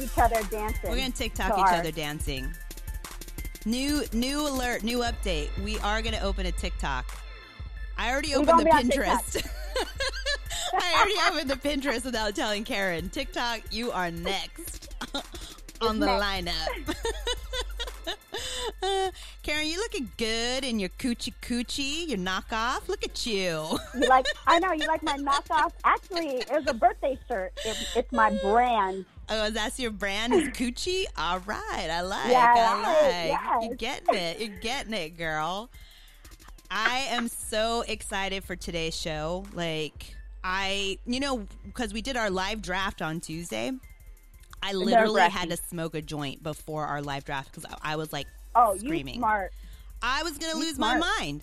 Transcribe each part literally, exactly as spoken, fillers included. each other dancing. We're going to TikTok to each our... other dancing. New new alert, new update. We are going to open a TikTok. I already opened the Pinterest. I already opened the Pinterest without telling Karen. TikTok, you are next on the next. lineup. Uh, Karen, you looking good in your coochie coochie, your knockoff. Look at you. You like? I know you like my knockoff. Actually, it was a birthday shirt. It, it's my brand. Oh, that's your brand is coochie. All right, I like. Yeah, I like. Yes. You're getting it. You're getting it, girl. I am so excited for today's show. Like I, you know, because we did our live draft on Tuesday. I literally had to smoke a joint before our live draft because I, I was like oh, screaming. You smart. I was going to lose smart. my mind.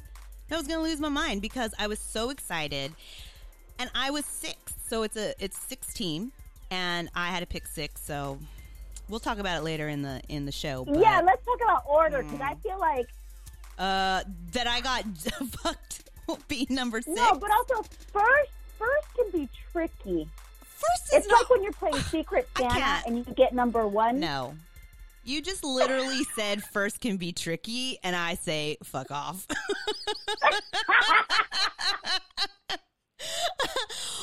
I was going to lose my mind because I was so excited. And I was six, so it's a it's sixteen, and I had to pick six, so we'll talk about it later in the in the show. But, yeah, let's talk about order because mm, I feel like uh, that I got fucked being number six. No, but also first first can be tricky. First it's not, like when you're playing Secret Santa and you get number one. No. You just literally said first can be tricky, and I say fuck off.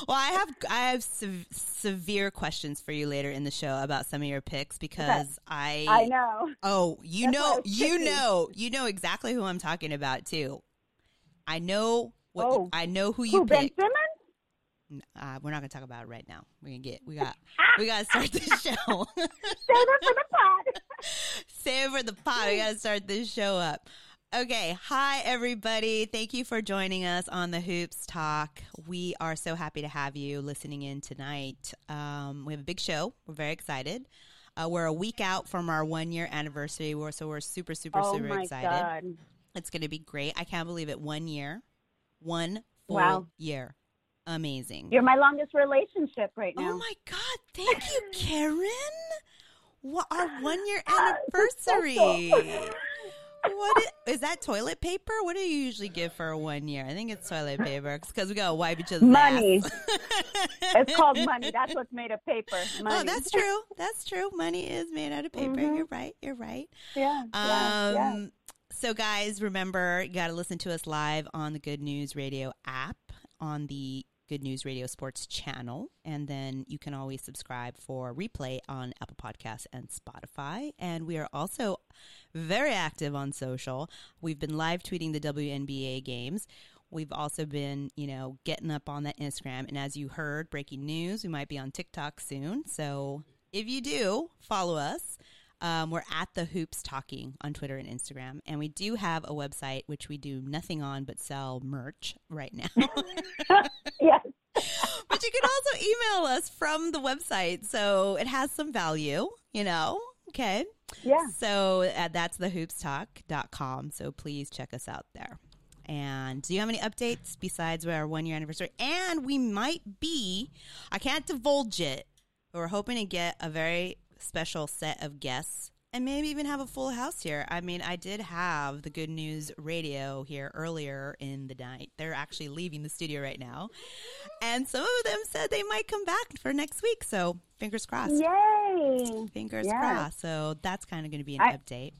Well, I have I have se- severe questions for you later in the show about some of your picks because okay. I I know. Oh, you That's know you tricky. know you know exactly who I'm talking about too. I know what oh. I know who you picked. Ben Simmons? Uh, we're not going to talk about it right now. We're going to get, we got, we got to start this show. Save it for the pod. Save it for the pod. We got to start this show up. Okay. Hi, everybody. Thank you for joining us on the Hoops Talk. We are so happy to have you listening in tonight. Um, we have a big show. We're very excited. Uh, we're a week out from our one year anniversary. We're, so we're super, super, oh super my excited. God. It's going to be great. I can't believe it. One year, one full wow. year. Amazing. You're my longest relationship right now. Oh, my God. Thank you, Karen. What, our one-year anniversary. Uh, so what is, is that toilet paper? What do you usually give for a one year? I think it's toilet paper because we got to wipe each other's money. Ass. It's called money. That's what's made of paper. Money. Oh, that's true. That's true. Money is made out of paper. Mm-hmm. You're right. You're right. Yeah. Um, yeah, yeah. So, guys, remember, you got to listen to us live on the Good News Radio app on the Good News Radio Sports channel, and then you can always subscribe for replay on Apple Podcasts and Spotify. And we are also very active on social. We've been live tweeting the W N B A games. We've also been, you know, getting up on that Instagram. And as you heard, breaking news, we might be on TikTok soon. So if you do, follow us. Um, we're at the Hoops Talking on Twitter and Instagram. And we do have a website, which we do nothing on but sell merch right now. Yes. But you can also email us from the website. So it has some value, you know. Okay. Yeah. So uh, that's the hoops talk dot com. So please check us out there. And do you have any updates besides our one-year anniversary? And we might be, I can't divulge it, but we're hoping to get a very special set of guests and maybe even have a full house here. I mean, I did have the Good News Radio here earlier in the night. They're actually leaving the studio right now. And some of them said they might come back for next week. So fingers crossed. Yay. Fingers yeah. crossed. So that's kind of going to be an I, update.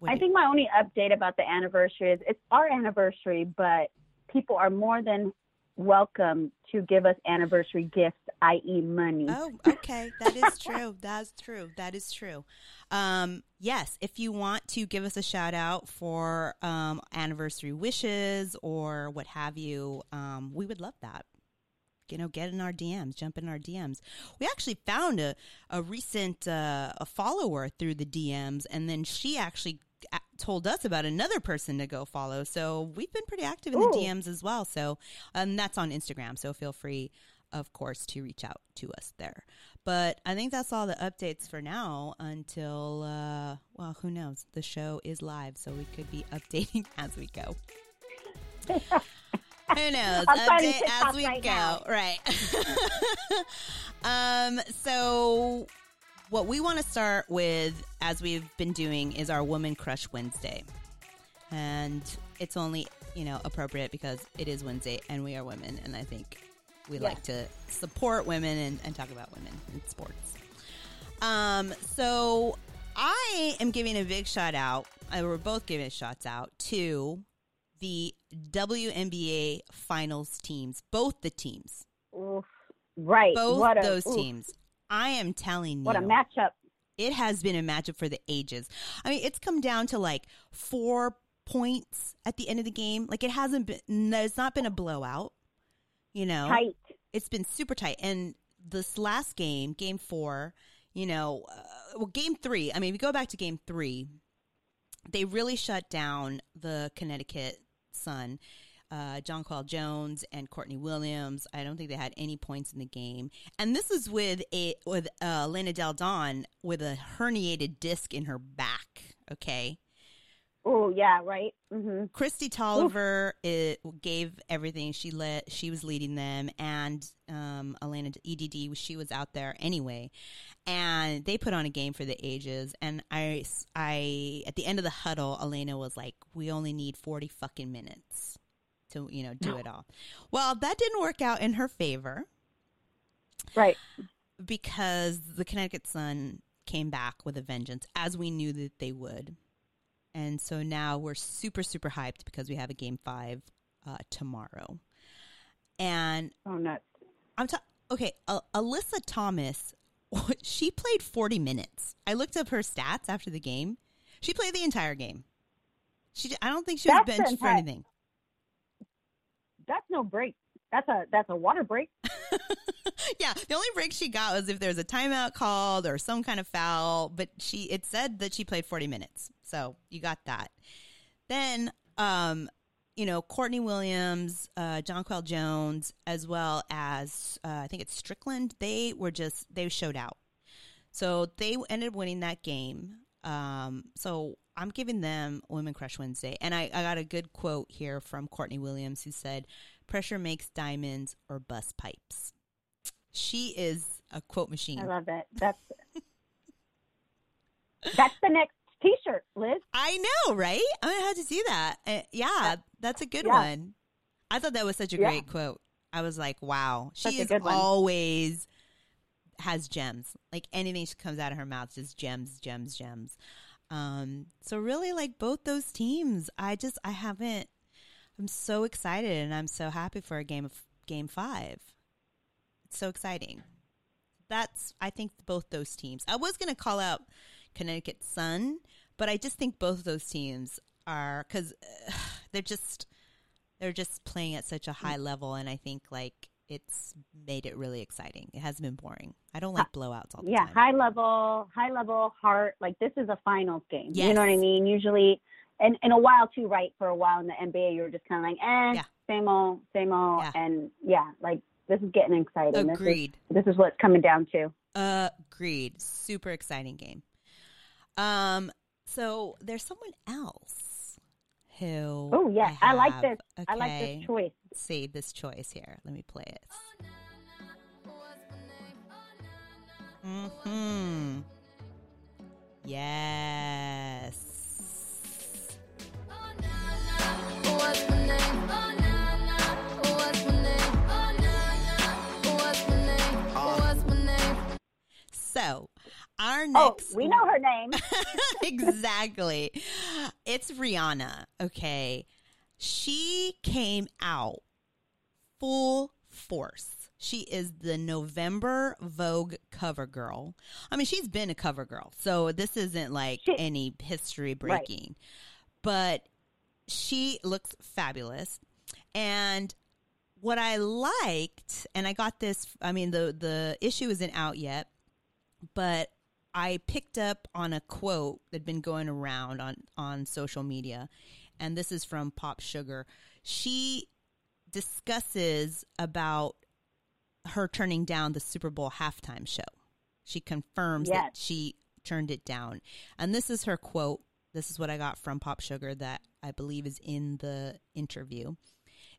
What I think you- my only update about the anniversary is it's our anniversary, but people are more than welcome to give us anniversary gifts, that is money. Oh, okay. That is true. That's true. That is true. Um, yes, if you want to give us a shout out for um, anniversary wishes or what have you, um, we would love that. You know, get in our D Ms, jump in our D Ms. We actually found a, a recent uh, a follower through the D Ms, and then she actually told us about another person to go follow. So we've been pretty active in Ooh. the D Ms as well. So um, that's on Instagram. So feel free, of course, to reach out to us there. But I think that's all the updates for now until, uh, well, who knows? The show is live, so we could be updating as we go. Who knows? Update as we right go. Now. Right. um, so what we want to start with, as we've been doing, is our Woman Crush Wednesday. And it's only, you know, appropriate because it is Wednesday and we are women. And I think we yeah. like to support women and, and talk about women in sports. Um, so I am giving a big shout out. I, we're both giving shots out to the W N B A finals teams, both the teams. Oof, right. Both what a, those oof. teams. I am telling what you. What a matchup. It has been a matchup for the ages. I mean, it's come down to like four points at the end of the game. Like it hasn't been, no, it's not been a blowout, you know. Tight. It's been super tight. And this last game, game four, you know, uh, well, game three, I mean, if you go back to game three, they really shut down the Connecticut Sun, uh, Jonquel Jones and Courtney Williams. I don't think they had any points in the game. And this is with a with uh, Elena Delle Donne with a herniated disc in her back. Okay. Oh yeah, right. Mm-hmm. Christy Tolliver it, gave everything. She let she was leading them, and um, Elena E D D. She was out there anyway, and they put on a game for the ages. And I, I at the end of the huddle, Elena was like, "We only need forty fucking minutes to you know do no. it all." Well, that didn't work out in her favor, right? Because the Connecticut Sun came back with a vengeance, as we knew that they would. And so now we're super, super hyped because we have a game five uh, tomorrow. And oh, nuts. I'm ta- okay. Uh, Alyssa Thomas, she played forty minutes. I looked up her stats after the game. She played the entire game. She, I don't think she was that's benched for anything. That's no break. That's a that's a water break. Yeah, the only break she got was if there's a timeout called or some kind of foul, but she it said that she played forty minutes. So you got that. Then, um, you know, Courtney Williams, uh, Jonquel Jones, as well as uh, I think it's Strickland, they were just, they showed out. So they ended up winning that game. Um, so I'm giving them Women Crush Wednesday. And I, I got a good quote here from Courtney Williams who said, "Pressure makes diamonds or bust pipes." She is a quote machine. I love it. That's that's the next T-shirt, Liz. I know, right? I'm gonna have to see that. Uh, yeah, that's a good yeah. one. I thought that was such a yeah. great quote. I was like, wow, she is always has gems. Like anything she comes out of her mouth, just gems, gems, gems. Um, so really, like both those teams, I just I haven't. I'm so excited, and I'm so happy for a game of game five. So exciting. That's, I think, both those teams. I was going to call out Connecticut Sun, but I just think both of those teams are, because uh, they're just, they're just playing at such a high level, and I think, like, it's made it really exciting. It hasn't been boring. I don't like blowouts all the yeah, time. Yeah, high level, high level, heart. Like, this is a finals game. Yes. You know what I mean? Usually, and in a while, too, right? For a while in the N B A, you were just kind of like, eh, yeah. same old, same old. Yeah. And, yeah, like, this is getting exciting. Agreed. This is, this is what's coming down to. Agreed. Super exciting game. Um. So there's someone else who. Oh yeah, I, I like this. Okay. I like this choice. Let's see this choice here. Let me play it. Mm-hmm. Yes. So, our next... Oh, we know her name. Exactly. It's Rihanna, okay? She came out full force. She is the November Vogue cover girl. I mean, she's been a cover girl, so this isn't like she, any history breaking. Right. But she looks fabulous. And... what I liked, and I got this, I mean, the, the issue isn't out yet, but I picked up on a quote that had been going around on, on social media, and this is from PopSugar. She discusses about her turning down the Super Bowl halftime show. She confirms yes. that she turned it down. And this is her quote. This is what I got from PopSugar that I believe is in the interview.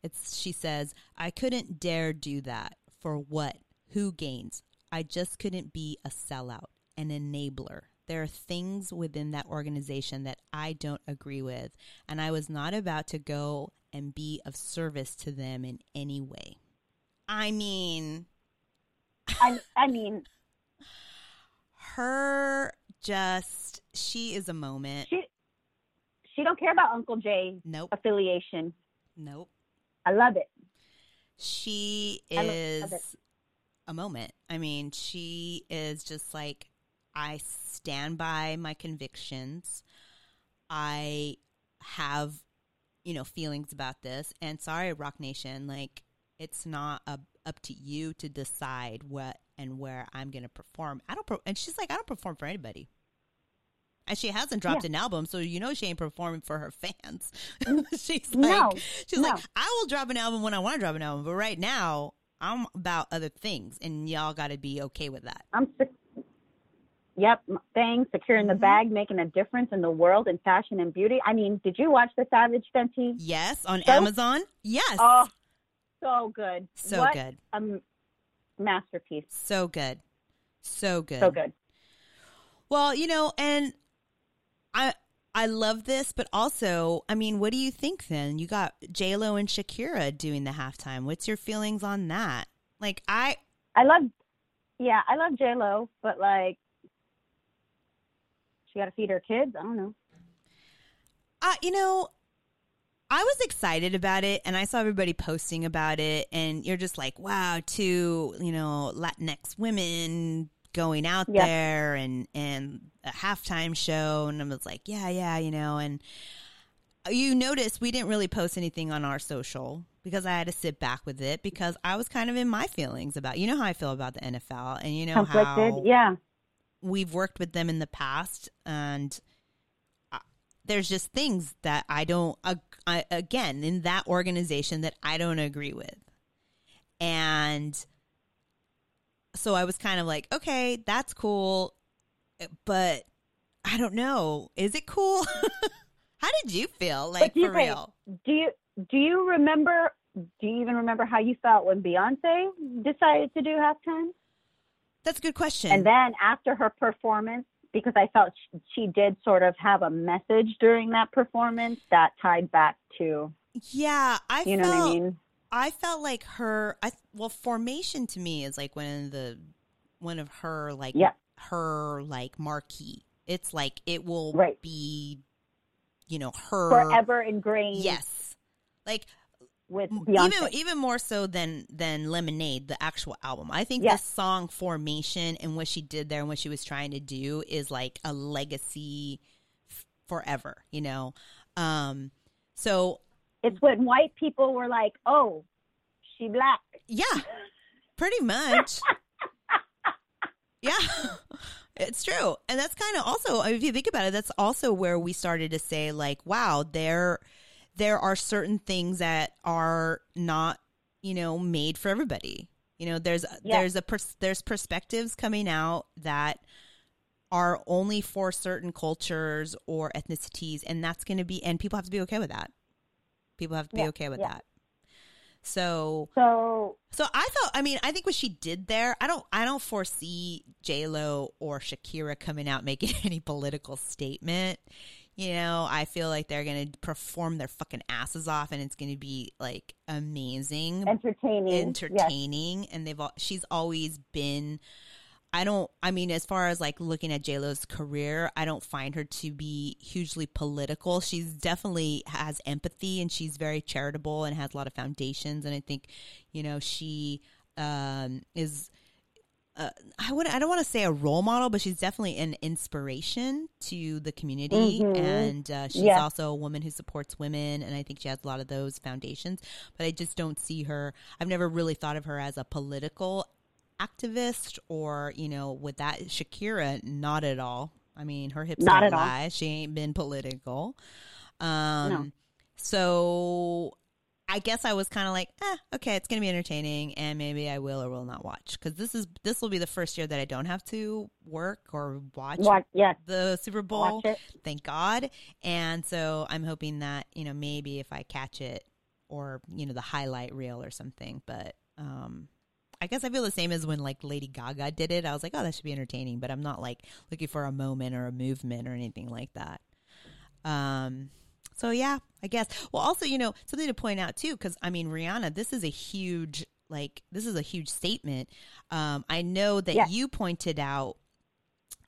It's, she says, "I couldn't dare do that. For what? Who gains? I just couldn't be a sellout, an enabler. There are things within that organization that I don't agree with, and I was not about to go and be of service to them in any way." I mean... I, I mean... her just, she is a moment. She, she don't care about Uncle Jay's nope. affiliation. Nope. I love it. She is love, love it. a moment. I mean, she is just like, I stand by my convictions. I have, you know, feelings about this. And sorry, Rock Nation, like, it's not a, up to you to decide what and where I'm going to perform. I don't, pro- and she's like, I don't perform for anybody. And she hasn't dropped yeah. an album, so you know she ain't performing for her fans. she's no, like, she's no. like, I will drop an album when I want to drop an album, but right now I'm about other things, and y'all got to be okay with that. I'm sec- yep, thing securing mm-hmm. the bag, making a difference in the world in fashion and beauty. I mean, did you watch the Savage Fenty? Yes, on so, Amazon. Yes. Oh, so good. So what good. Um, masterpiece. So good. So good. So good. Well, you know, and I I love this, but also, I mean, what do you think then? You got J-Lo and Shakira doing the halftime. What's your feelings on that? Like, I... I love... Yeah, I love J-Lo, but, like, she got to feed her kids? I don't know. Uh, you know, I was excited about it, and I saw everybody posting about it, and you're just like, wow, two, you know, Latinx women... going out yeah. there and, and a halftime show. And I was like, yeah, yeah, you know, and you notice we didn't really post anything on our social because I had to sit back with it because I was kind of in my feelings about, you know how I feel about the N F L and you know Conflicted, how yeah. we've worked with them in the past. And I, there's just things that I don't, uh, I, again, in that organization that I don't agree with. And so I was kind of like, okay, that's cool, but I don't know. Is it cool? How did you feel? Like, you for think, real? Do you do you remember? Do you even remember how you felt when Beyonce decided to do halftime? That's a good question. And then after her performance, because I felt she, she did sort of have a message during that performance that tied back to. Yeah, I. You know felt- what I mean? I felt like her, I, well, formation to me is like one of the, one of her, like, yeah. her, like, marquee. It's like, it will right. be, you know, her. Forever ingrained. Yes. Like, with Beyonce. even even more so than, than Lemonade, the actual album. I think yes. the song Formation and what she did there and what she was trying to do is like a legacy f- forever, you know? Um, so. It's when white people were like, oh, she black. Yeah, pretty much. yeah, it's true. And that's kind of also, if you think about it, that's also where we started to say like, wow, there there are certain things that are not, you know, made for everybody. You know, there's yeah. there's a pers- there's perspectives coming out that are only for certain cultures or ethnicities. And that's going to be, and people have to be okay with that. People have to be yeah, okay with yeah. that. So, so, so I thought, I mean, I think what she did there, I don't, I don't foresee J-Lo or Shakira coming out making any political statement. You know, I feel like they're going to perform their fucking asses off and it's going to be like amazing. Entertaining. Entertaining. Yes. And they've, she's always been, I don't, I mean, as far as like looking at J-Lo's career, I don't find her to be hugely political. She's definitely has empathy and she's very charitable and has a lot of foundations. And I think, you know, she um, is, uh, I would, I don't want to say a role model, but she's definitely an inspiration to the community. Mm-hmm. And uh, she's yeah. also a woman who supports women. And I think she has a lot of those foundations, but I just don't see her. I've never really thought of her as a political activist or, you know, with that. Shakira, not at all. I mean, her hips not at lie. All. She ain't been political. Um, no. So I guess I was kind of like, eh, okay, it's going to be entertaining and maybe I will or will not watch. Because this is this will be the first year that I don't have to work or watch, watch yeah. the Super Bowl. Thank God. And so I'm hoping that, you know, maybe if I catch it or, you know, the highlight reel or something. But, um, I guess I feel the same as when like Lady Gaga did it. I was like, oh, that should be entertaining, but I'm not like looking for a moment or a movement or anything like that. Um, so yeah, I guess. Well, also, you know, something to point out too, because I mean, Rihanna, this is a huge, like, this is a huge statement. Um, I know that yeah. you pointed out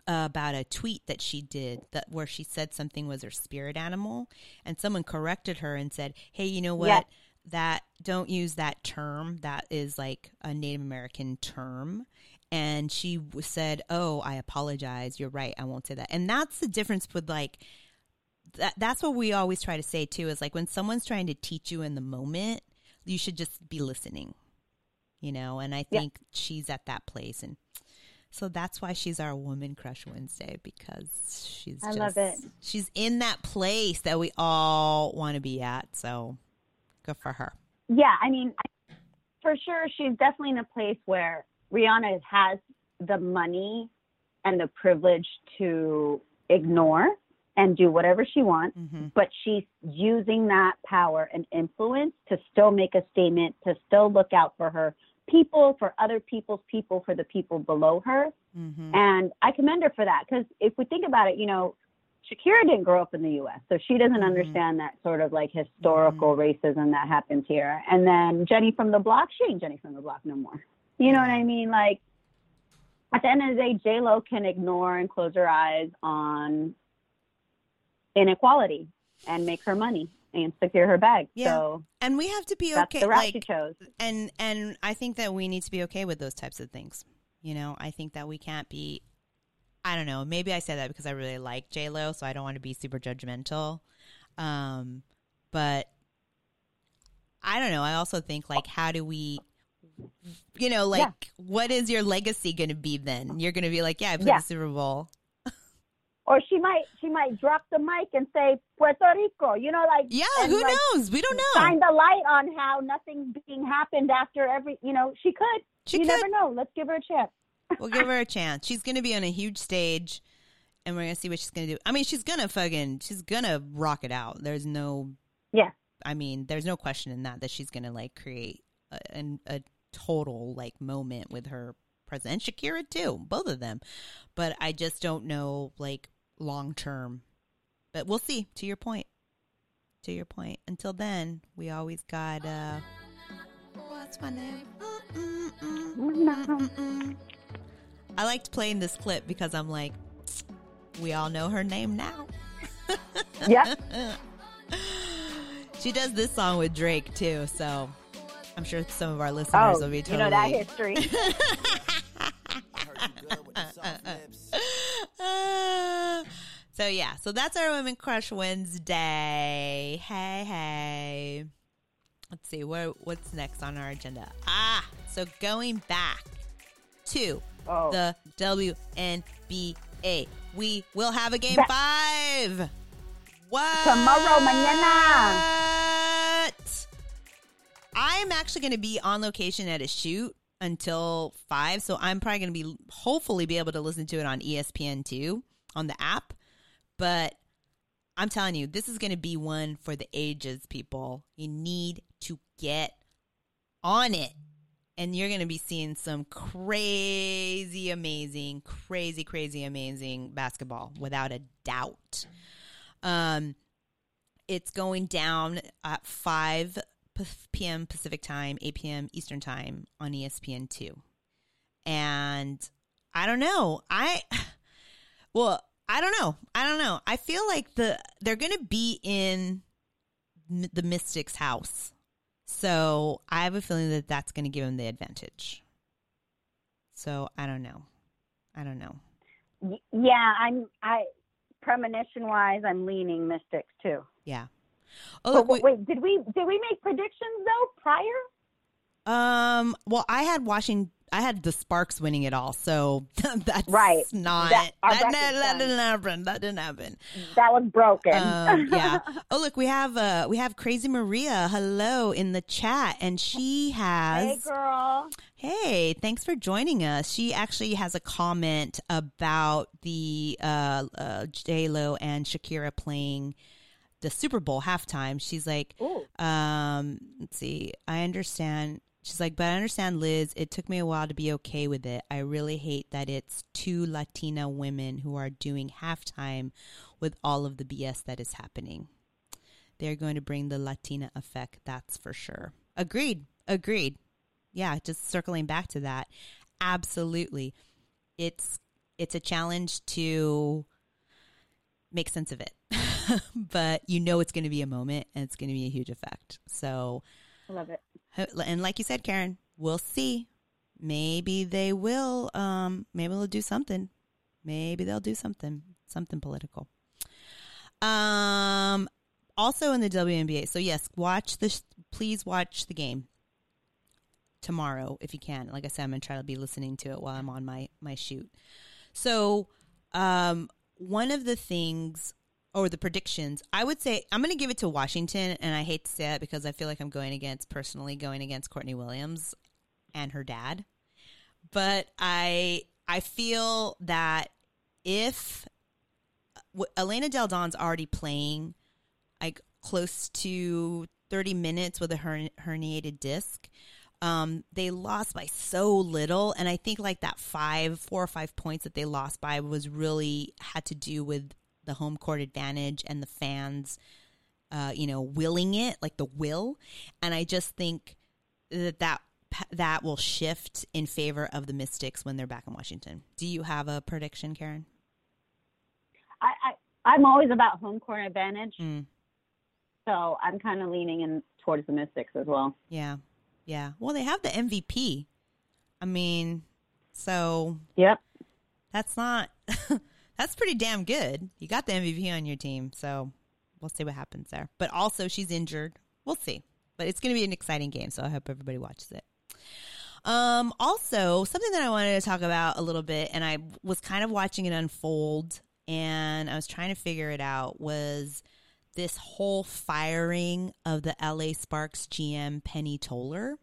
about a tweet that she did that where she said something was her spirit animal, and someone corrected her and said, hey, you know what? Yeah. That don't use that term. That is like a Native American term. And she said, oh, I apologize. You're right. I won't say that. And that's the difference with like, that, that's what we always try to say too, is like when someone's trying to teach you in the moment, you should just be listening, you know? And I think yeah. she's at that place. And so that's why she's our Woman Crush Wednesday, because she's I just, love it. She's in that place that we all want to be at. So good for her. Yeah. I mean, for sure. She's definitely in a place where Rihanna has the money and the privilege to ignore and do whatever she wants, mm-hmm. but she's using that power and influence to still make a statement, to still look out for her people, for other people's people, for the people below her. Mm-hmm. And I commend her for that, because if we think about it, you know, Shakira didn't grow up in the U S, so she doesn't mm-hmm. understand that sort of like historical mm-hmm. racism that happens here. And then Jenny from the Block, she ain't Jenny from the Block no more. You know what I mean? Like, at the end of the day, J-Lo can ignore and close her eyes on inequality and make her money and secure her bag. Yeah. So and we have to be that's okay. The route like, she chose. And, and I think that we need to be okay with those types of things. You know, I think that we can't be, I don't know, maybe I say that because I really like J-Lo, so I don't want to be super judgmental. Um, but I don't know. I also think, like, how do we... You know, like, yeah. what is your legacy going to be then? You're going to be like, yeah, I played yeah. the Super Bowl. Or she might she might drop the mic and say, Puerto Rico, you know, like. Yeah, who like, knows? We don't know. Shine the light on how nothing being happened after every, you know, she could. She you could. Never know. Let's give her a chance. We'll give her a chance. She's going to be on a huge stage, and we're going to see what she's going to do. I mean, she's going to fucking, she's going to rock it out. There's no. Yeah. I mean, there's no question in that, that she's going to, like, create a, a total like moment with her present, and Shakira too, both of them. But I just don't know, like, long term. But we'll see. To your point, to your point. Until then, we always got. Uh, what's my name? Mm-mm, mm-mm, mm-mm. I liked playing this clip because I'm like, we all know her name now. Yeah. She does this song with Drake too, so. I'm sure some of our listeners oh, will be totally... you know that history. uh, so, yeah. So, that's our Women Crush Wednesday. Hey, hey. Let's see. What, what's next on our agenda? Ah, so going back to oh. the W N B A. We will have a game ba- five. What? Tomorrow, mañana. What? I'm actually going to be on location at a shoot until five, so I'm probably going to be hopefully be able to listen to it on E S P N two on the app. But I'm telling you, this is going to be one for the ages, people. You need to get on it, and you're going to be seeing some crazy, amazing, crazy, crazy, amazing basketball without a doubt. Um, it's going down at five p m. Pacific time, eight p.m. Eastern time on E S P N two. And I don't know. I, well, I don't know. I don't know. I feel like the they're going to be in the Mystics' house. So I have a feeling that that's going to give them the advantage. So I don't know. I don't know. Yeah, I'm, I, premonition-wise, I'm leaning Mystics too. Yeah. Oh, wait, wait, wait, did we did we make predictions though prior? Um, well, I had Washington, I had the Sparks winning it all, so that's right. Not that, that, that didn't happen. That didn't happen. That was broken. Um, yeah. Oh, look, we have uh, we have Crazy Maria. Hello in the chat, and she has. Hey, girl. Hey, thanks for joining us. She actually has a comment about the uh, uh, J-Lo and Shakira playing the Super Bowl halftime. She's like, um, let's see, I understand. She's like, but I understand, Liz, it took me a while to be okay with it. I really hate that it's two Latina women who are doing halftime with all of the B S that is happening. They're going to bring the Latina effect, that's for sure. Agreed. Agreed. Yeah, just circling back to that. Absolutely. It's it's a challenge to make sense of it. But you know it's going to be a moment and it's going to be a huge effect. So I love it. And like you said, Karen, we'll see. Maybe they will. Um, maybe they'll do something. Maybe they'll do something, something political. Um, also in the W N B A. So yes, watch the, please watch the game tomorrow if you can. Like I said, I'm going to try to be listening to it while I'm on my, my shoot. So, um, one of the things or the predictions, I would say, I'm going to give it to Washington. And I hate to say that because I feel like I'm going against personally going against Courtney Williams and her dad. But I, I feel that if w- Elena Delle Donne's already playing like close to thirty minutes with a her- herniated disc, um, they lost by so little. And I think like that five, four or five points that they lost by was really had to do with the home court advantage and the fans, uh, you know, willing it, like the will. And I just think that that, that will shift in favor of the Mystics when they're back in Washington. Do you have a prediction, Karen? I, I, I'm always about home court advantage. Mm. So I'm kind of leaning in towards the Mystics as well. Yeah. Yeah. Well, they have the M V P. I mean, so yep, that's not, that's pretty damn good. You got the M V P on your team. So we'll see what happens there, but also she's injured. We'll see, but it's going to be an exciting game. So I hope everybody watches it. Um, also, something that I wanted to talk about a little bit, and I was kind of watching it unfold, and I was trying to figure it out, was this whole firing of the L A Sparks G M, Penny Toler.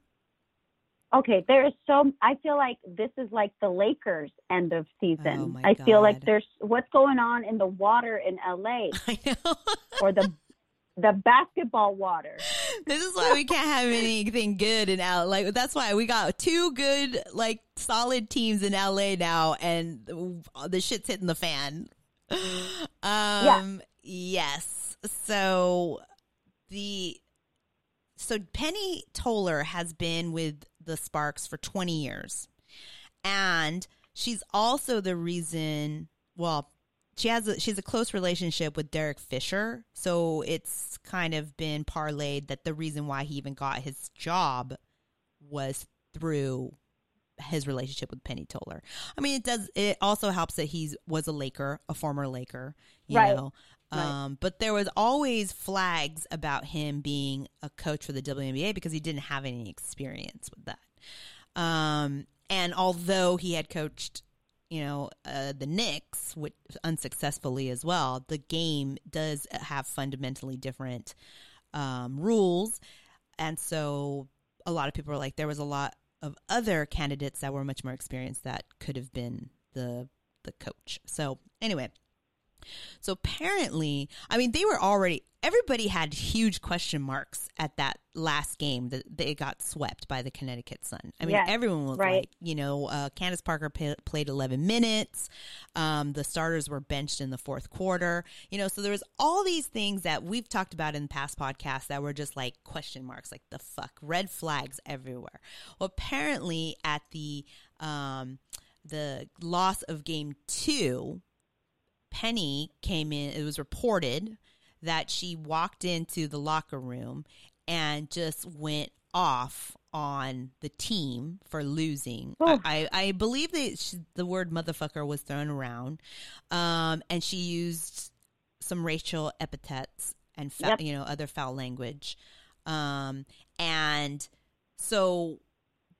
Okay, there is so – I feel like this is like the Lakers end of season. Oh my I God. feel like there's – what's going on in the water in L A? I know. Or the – the basketball water. This is why we can't have anything good in L A. Like, that's why we got two good, like, solid teams in L A now, and the shit's hitting the fan. Um, yeah. Yes. So, the... So, Penny Toler has been with the Sparks for twenty years. And she's also the reason... Well... She has a, she's a close relationship with Derek Fisher, so it's kind of been parlayed that the reason why he even got his job was through his relationship with Penny Toler. I mean, it does. It also helps that he was a Laker, a former Laker, you right. know. Um, right. But there was always flags about him being a coach for the W N B A because he didn't have any experience with that. Um, and although he had coached. you know, uh, the Knicks, which unsuccessfully as well, the game does have fundamentally different um, rules. And so a lot of people are like, there was a lot of other candidates that were much more experienced that could have been the the coach. So anyway, so apparently, I mean, they were already, everybody had huge question marks at that last game that they got swept by the Connecticut Sun. I mean, yes, everyone was right. like, you know, uh, Candace Parker pay, played eleven minutes. Um, the starters were benched in the fourth quarter, you know, so there was all these things that we've talked about in past podcasts that were just like question marks, like the fuck, red flags everywhere. Well, apparently at the, um, the loss of game two, Penny came in, it was reported that she walked into the locker room and just went off on the team for losing. Oh. I, I believe that she, the word motherfucker was thrown around. Um, and she used some racial epithets and, foul, yep. you know, other foul language. Um, and so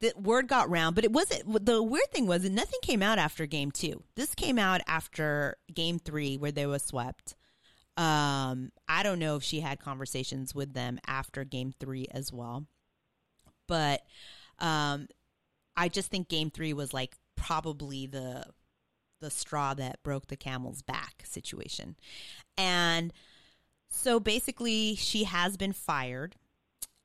the word got round, but it wasn't, the weird thing was that nothing came out after game two. This came out after game three where they were swept. Um, I don't know if she had conversations with them after game three as well, but, um, I just think game three was like probably the, the straw that broke the camel's back situation. And so basically she has been fired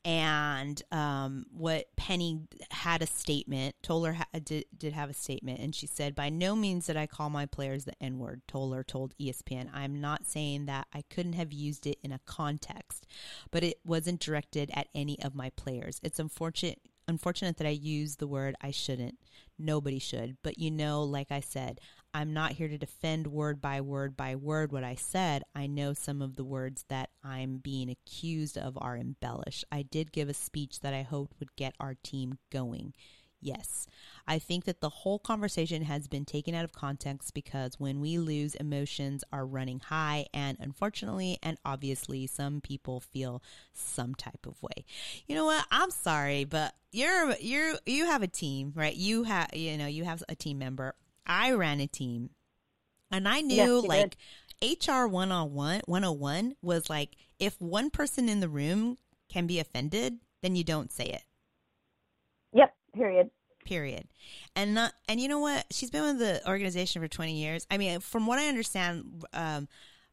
and, um, what Penny had a statement, Toler ha- did, did have a statement and she said, by no means did I call my players the N word. Toler told E S P N, I'm not saying that I couldn't have used it in a context, but it wasn't directed at any of my players. It's unfortunate, unfortunate that I used the word I shouldn't. Nobody should. But you know, like I said, I'm not here to defend word by word by word what I said. I know some of the words that I'm being accused of are embellished. I did give a speech that I hoped would get our team going. Yes, I think that the whole conversation has been taken out of context because when we lose, emotions are running high, and unfortunately and obviously some people feel some type of way. You know what? I'm sorry, but you're you you have a team, right? You have you know, you have a team member. I ran a team, and I knew yes, like did. H R one oh one was like, if one person in the room can be offended, then you don't say it. Yep. Period. Period. And not, and you know what? She's been with the organization for twenty years. I mean, from what I understand, um,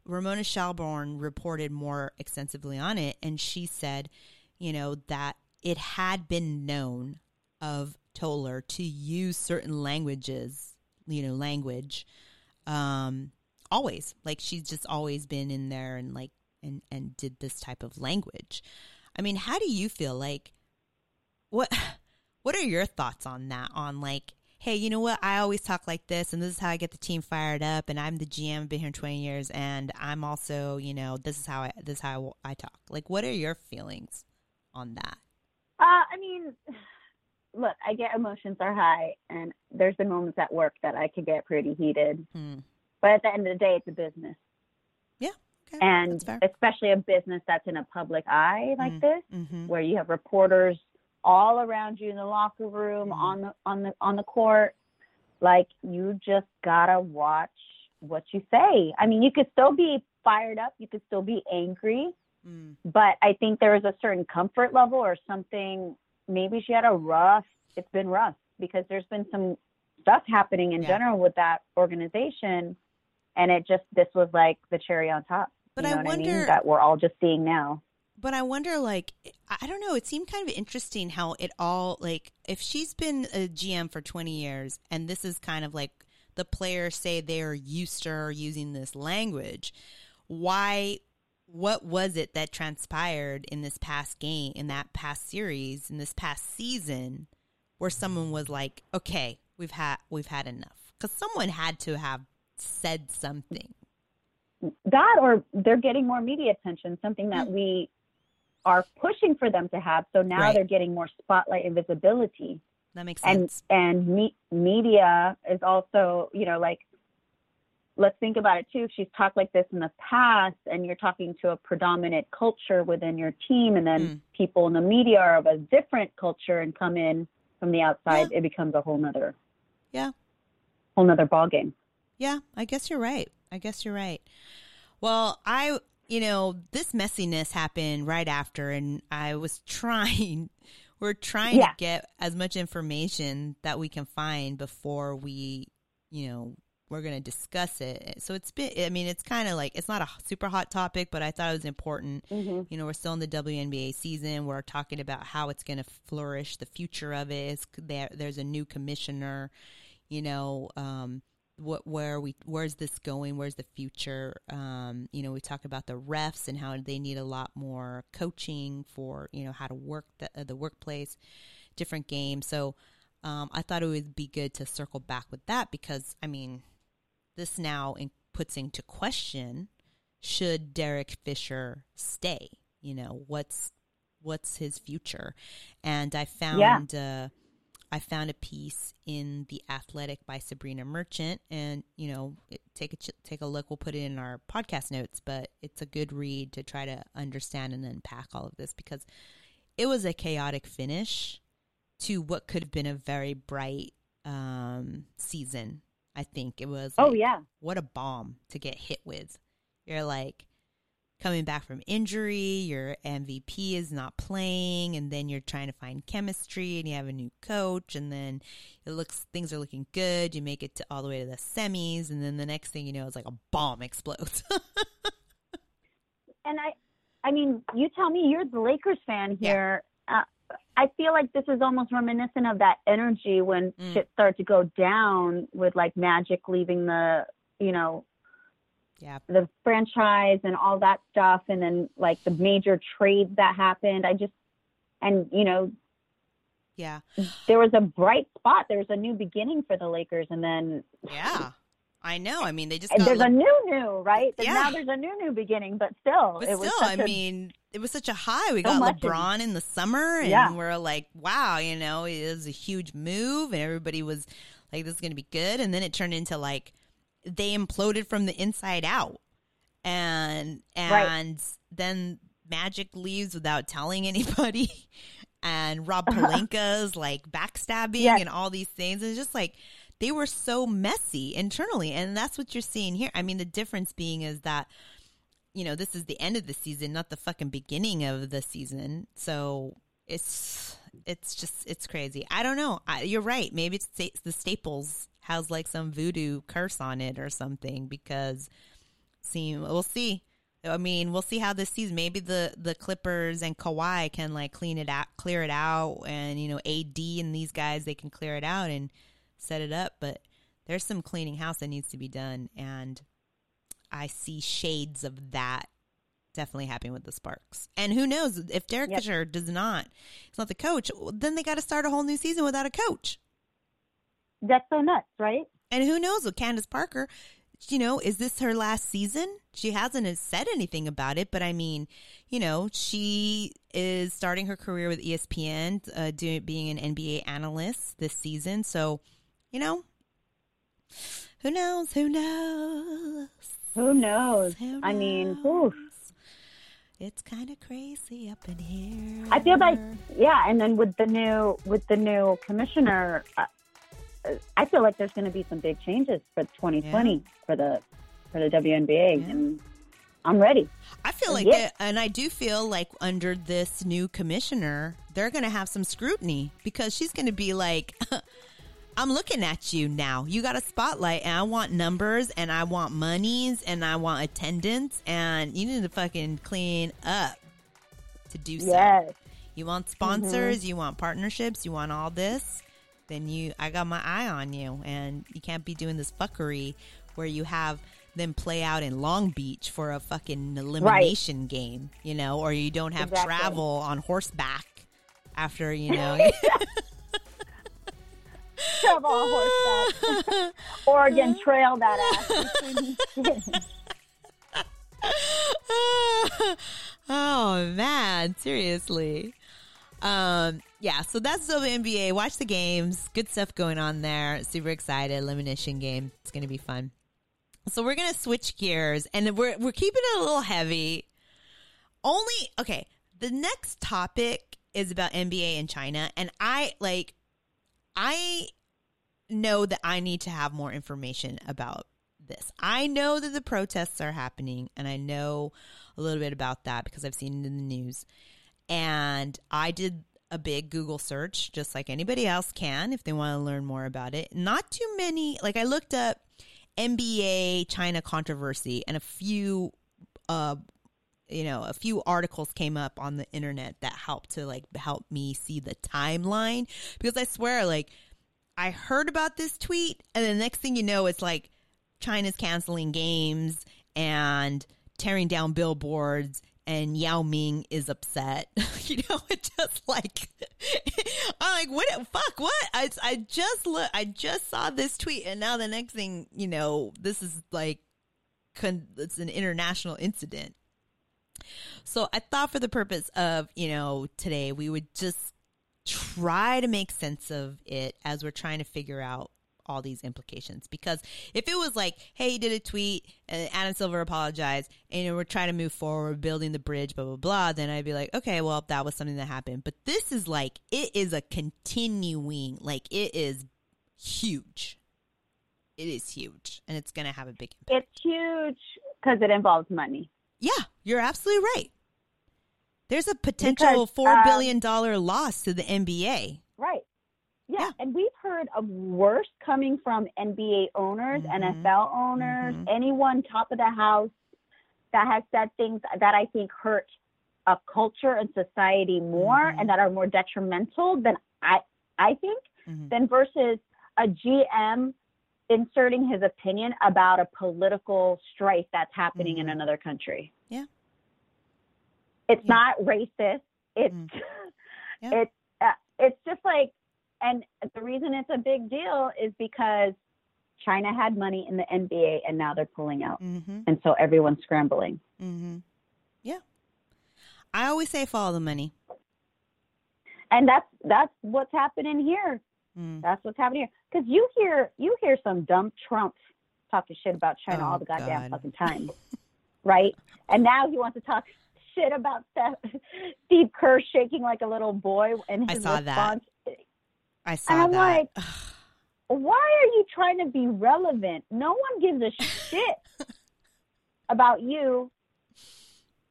Ramona Shelburne reported more extensively on it. And she said, you know, that it had been known of Toler to use certain languages. you know, language, um, always. Like, she's just always been in there and like, and, and did this type of language. I mean, how do you feel? Like, what, what are your thoughts on that? On like, hey, you know what? I always talk like this, and this is how I get the team fired up. And I'm the G M, I've been here twenty years. And I'm also, you know, this is how I, this is how I talk. Like, what are your feelings on that? Uh, I mean, look, I get emotions are high, and there's been moments at work that I could get pretty heated. Hmm. But at the end of the day, it's a business. Yeah. Okay. And especially a business that's in a public eye like mm. this, mm-hmm. where you have reporters all around you in the locker room, mm. on the on the on the court. Like, you just gotta watch what you say. I mean, you could still be fired up, you could still be angry, mm. but I think there is a certain comfort level or something. Maybe she had a rough, it's been rough because there's been some stuff happening in yeah. general with that organization. And it just, this was like the cherry on top. But you know I wonder I mean? that we're all just seeing now. But I wonder, like, I don't know. It seemed kind of interesting how it all, like, if she's been a G M for twenty years and this is kind of like the players say they're used to her using this language, why what was it that transpired in this past game, in that past series, in this past season, where someone was like, okay, we've had, we've had enough? Because someone had to have said something. That, or they're getting more media attention, something that mm-hmm. we are pushing for them to have. So now right. they're getting more spotlight and visibility. That makes sense. And, and me- media is also, you know, like, let's think about it too. If she's talked like this in the past and you're talking to a predominant culture within your team, and then mm. people in the media are of a different culture and come in from the outside, yeah. it becomes a whole nother, yeah. whole nother ball game. Yeah. I guess you're right. I guess you're right. Well, I, you know, this messiness happened right after, and I was trying, we're trying yeah. to get as much information that we can find before we, you know, we're going to discuss it. So it's been, I mean, it's kind of like, it's not a super hot topic, but I thought it was important. Mm-hmm. You know, we're still in the W N B A season. We're talking about how it's going to flourish. The future of it is there. There's a new commissioner, you know, um, what, where are we, where's this going? Where's the future? Um, you know, we talk about the refs and how they need a lot more coaching for, you know, how to work the, the workplace, different games. So um, I thought it would be good to circle back with that because, I mean, this now in, puts into question, should Derek Fisher stay? You know, what's what's his future? And I found yeah. uh, I found a piece in The Athletic by Sabrina Merchant, and you know, it, take a take a look. We'll put it in our podcast notes, but it's a good read to try to understand and unpack all of this because it was a chaotic finish to what could have been a very bright um, season. I think it was. Like, oh, yeah. What a bomb to get hit with. You're like coming back from injury, your M V P is not playing, and then you're trying to find chemistry, and you have a new coach, and then it looks, things are looking good. You make it to all the way to the semis, and then the next thing you know, it's like a bomb explodes. And I, I mean, you tell me, you're the Lakers fan here. Yeah. Uh, I feel like this is almost reminiscent of that energy when mm. shit started to go down with like Magic leaving the, you know, yeah. the franchise and all that stuff. And then like the major trade that happened, I just, and you know, yeah, there was a bright spot. There was a new beginning for the Lakers. And then yeah, I know. I mean, they just got there's like, a new new, right? Yeah. Now there's a new new beginning, but still. But it was still, I a, mean, it was such a high. We so got LeBron in, in the summer, and yeah. we're like, wow, you know, it was a huge move, and everybody was like, this is going to be good. And then it turned into like they imploded from the inside out. And and right. then Magic leaves without telling anybody. And Rob Pelinka's like backstabbing yes. and all these things. And it's just like, they were so messy internally, and that's what you're seeing here. I mean, the difference being is that, you know, this is the end of the season, not the fucking beginning of the season. So it's it's just it's crazy. I don't know. I, you're right. Maybe it's, it's the Staples has like some voodoo curse on it or something because see, we'll see. I mean, we'll see how this season. Maybe the, the Clippers and Kawhi can like clean it out, clear it out, and you know, A D and these guys they can clear it out and set it up, but there's some cleaning house that needs to be done, and I see shades of that definitely happening with the Sparks. And who knows if Derek yep. Fisher does not, it's not the coach, then they got to start a whole new season without a coach. That's so nuts, right? And who knows with Candace Parker, you know, is this her last season? She hasn't said anything about it, but I mean, you know, she is starting her career with E S P N, uh, doing being an N B A analyst this season, so. You know, who knows? Who knows? Who knows? Who knows? I mean, oof. It's kind of crazy up in here. I feel like, yeah, and then with the new with the new commissioner, uh, I feel like there's going to be some big changes for twenty twenty yeah. for the for the W N B A, yeah. and I'm ready. I feel like, yeah. that, and I do feel like under this new commissioner, they're going to have some scrutiny because she's going to be like. I'm looking at you now. You got a spotlight, and I want numbers, and I want monies, and I want attendance, and you need to fucking clean up to do yes. so. You want sponsors, mm-hmm. you want partnerships, you want all this, then you. I got my eye on you, and you can't be doing this fuckery where you have them play out in Long Beach for a fucking elimination right. game, you know, or you don't have exactly. travel on horseback after, you know. Travel on horseback. Oregon Trail that ass. Oh, man. Seriously. Um, yeah, so that's the N B A. Watch the games. Good stuff going on there. Super excited. Elimination game. It's going to be fun. So we're going to switch gears, and we're we're keeping it a little heavy. Only, okay, the next topic is about N B A in China, and I, like, I know that I need to have more information about this. I know that the protests are happening, and I know a little bit about that because I've seen it in the news. And I did a big Google search, just like anybody else can, if they want to learn more about it. Not too many. Like, I looked up N B A China controversy, and a few, uh, you know, a few articles came up on the internet that helped to like help me see the timeline, because I swear, like, I heard about this tweet, and the next thing you know, it's like China's canceling games and tearing down billboards, and Yao Ming is upset. You know, it just like I'm like, what? Fuck, what? I I just look, I just saw this tweet, and now the next thing you know, this is like con- it's an international incident. So I thought for the purpose of, you know, today we would just try to make sense of it as we're trying to figure out all these implications. Because if it was like, hey, he did a tweet and Adam Silver apologized and you know, we're trying to move forward, building the bridge, blah, blah, blah, then I'd be like, okay, well, that was something that happened. But this is like, it is a continuing, like it is huge. It is huge. And it's going to have a big impact. It's huge because it involves money. Yeah, you're absolutely right. There's a potential because, uh, four billion dollars loss to the N B A. Right. Yeah. yeah. And we've heard of worse coming from N B A owners, mm-hmm. N F L owners, mm-hmm. anyone top of the house that has said things that I think hurt a culture and society more mm-hmm. and that are more detrimental than I, I think mm-hmm. than versus a G M inserting his opinion about a political strife that's happening mm-hmm. in another country. Yeah. It's yeah. not racist. It's, mm. yeah. it's, uh, it's just like, and the reason it's a big deal is because China had money in the N B A, and now they're pulling out. Mm-hmm. And so everyone's scrambling. Mm-hmm. Yeah. I always say follow the money. And that's that's what's happening here. Mm. That's what's happening here. Because you hear, you hear some dumb Trump talking shit about China oh, all the goddamn God. fucking time. Right? And now he wants to talk shit about Steph, Steve Kerr shaking like a little boy. And his I saw response. that. I saw and I'm that. Like, why are you trying to be relevant? No one gives a shit about you.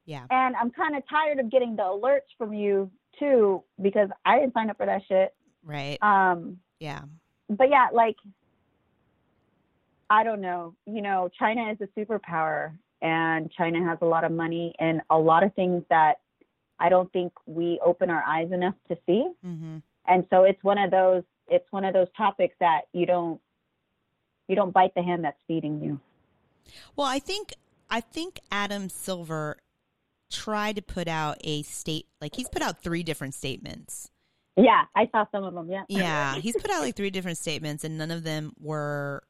Yeah. And I'm kind of tired of getting the alerts from you, too, because I didn't sign up for that shit. Right. Um. Yeah. But, yeah, like, I don't know. You know, China is a superpower, and China has a lot of money and a lot of things that I don't think we open our eyes enough to see. Mm-hmm. And so it's one of those, it's one of those topics that you don't, you don't bite the hand that's feeding you. Well, I think, I think Adam Silver tried to put out a state, like he's put out three different statements. Yeah. I saw some of them. Yeah. Yeah. He's put out like three different statements, and none of them were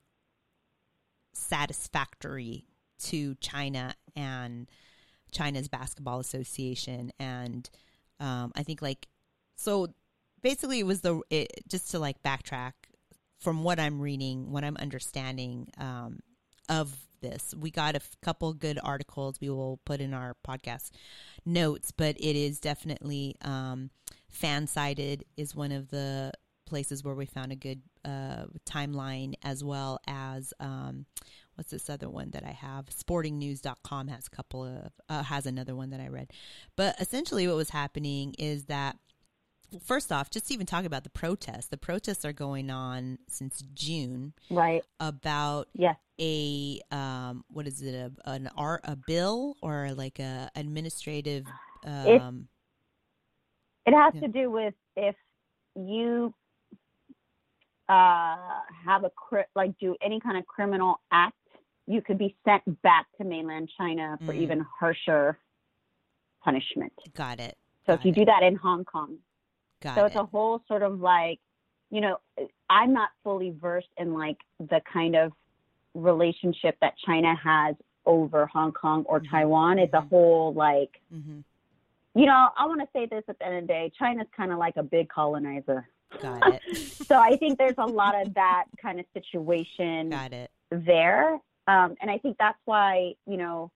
satisfactory to China and China's Basketball Association. And um, I think like, so basically it was the, it, just to like backtrack from what I'm reading, what I'm understanding um, of this, we got a f- couple good articles we will put in our podcast notes, but it is definitely um, Fansided is one of the places where we found a good uh, timeline, as well as um, what's this other one that I have? sporting news dot com has a couple of, uh, has another one that I read. But essentially what was happening is that, well, first off, just to even talk about the protests, the protests are going on since June. Right. About yeah. a, um, what is it? A, an art, a bill or like a administrative. Um, it, it has yeah. to do with if you uh, have a, cri- like do any kind of criminal act, you could be sent back to mainland China for mm. even harsher punishment. Got it. So Got if you it. do that in Hong Kong. Got so it. it's a whole sort of like, you know, I'm not fully versed in like the kind of relationship that China has over Hong Kong or mm-hmm. Taiwan. It's mm-hmm. a whole like, mm-hmm. you know, I want to say this at the end of the day, China's kind of like a big colonizer. Got it. So I think there's a lot of that kind of situation Got it. there. Um, and I think that's why, you know,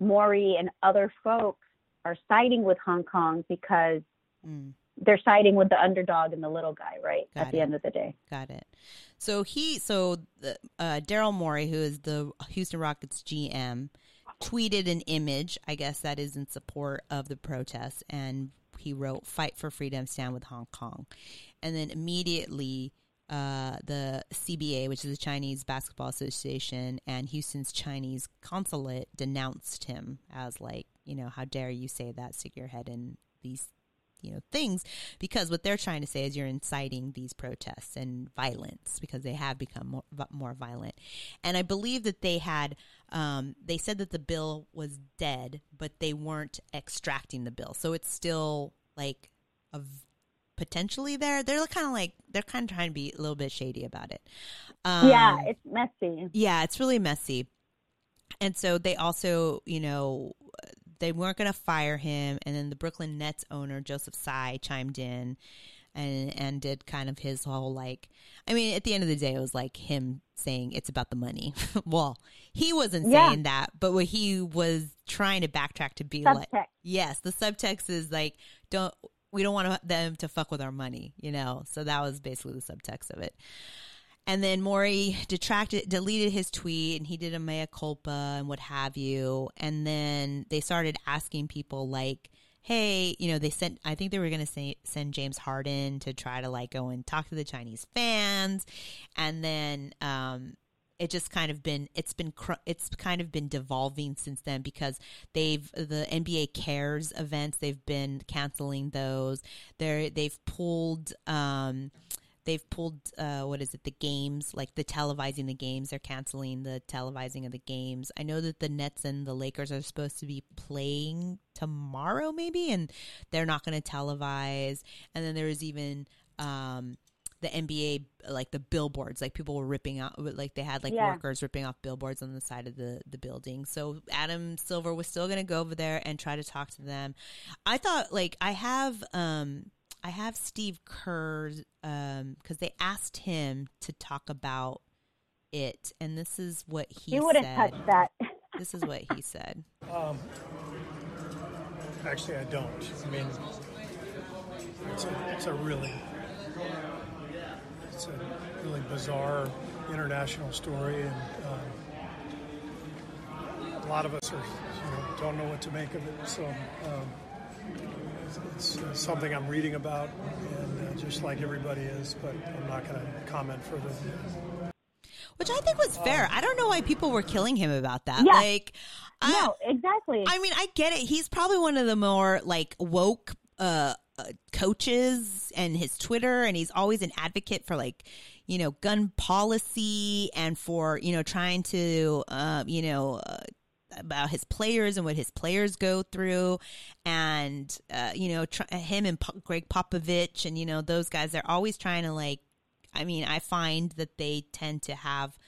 Morey and other folks are siding with Hong Kong, because mm. they're siding with the underdog and the little guy, right? Got at it. the end of the day. Got it. So he, so the, uh, Daryl Morey, who is the Houston Rockets G M, tweeted an image, I guess that is in support of the protests, and he wrote, "Fight for freedom, stand with Hong Kong." And then immediately uh, the C B A, which is the Chinese Basketball Association, and Houston's Chinese consulate denounced him as like, you know, how dare you say that, stick your head in these, you know, things, because what they're trying to say is you're inciting these protests and violence, because they have become more, more violent. And I believe that they had, um, they said that the bill was dead, but they weren't extracting the bill. So it's still like a v- potentially there. They're kind of like, they're kind of trying to be a little bit shady about it. Um, yeah, it's messy. Yeah, it's really messy. And so they also, you know, they weren't going to fire him, and then the Brooklyn Nets owner Joseph Tsai chimed in and and did kind of his whole like, I mean, at the end of the day, it was like him saying it's about the money. Well, he wasn't yeah. saying that, but what he was trying to backtrack to be subtext. like, yes, the subtext is like, don't we don't want them to fuck with our money, you know? So that was basically the subtext of it. And then Morey detracted, deleted his tweet, and he did a mea culpa and what have you. And then they started asking people like, hey, you know, they sent, I think they were going to send James Harden to try to like go and talk to the Chinese fans. And then um, it just kind of been, it's been, cr- it's kind of been devolving since then, because they've, the N B A Cares events, they've been canceling those. They're, they've pulled, um, They've pulled, uh, what is it, the games, like the televising the games. They're canceling the televising of the games. I know that the Nets and the Lakers are supposed to be playing tomorrow maybe, and they're not going to televise. And then there was even um, the N B A, like the billboards, like people were ripping out, like they had like yeah. workers ripping off billboards on the side of the, the building. So Adam Silver was still going to go over there and try to talk to them. I thought like I have, um, I have Steve Kerr, um, cause they asked him to talk about it. And this is what he, he wouldn't said. Touch that. This is what he said. Um, actually, I don't. I mean, it's a, it's a really, it's a really bizarre international story, and um, a lot of us are, you know, don't know what to make of it. So um, it's, it's something I'm reading about, and uh, just like everybody is, but I'm not going to comment further than that. Which I think was fair. I don't know why people were killing him about that. Yeah. Like, I, no, exactly. I mean, I get it. He's probably one of the more like woke uh, uh, coaches, and his Twitter, and he's always an advocate for like, you know, gun policy, and for, you know, trying to, uh, you know, uh, about his players and what his players go through, and uh, you know, tr- him and P- Greg Popovich, and you know, those guys. They're always trying to like. I mean, I find that they tend to have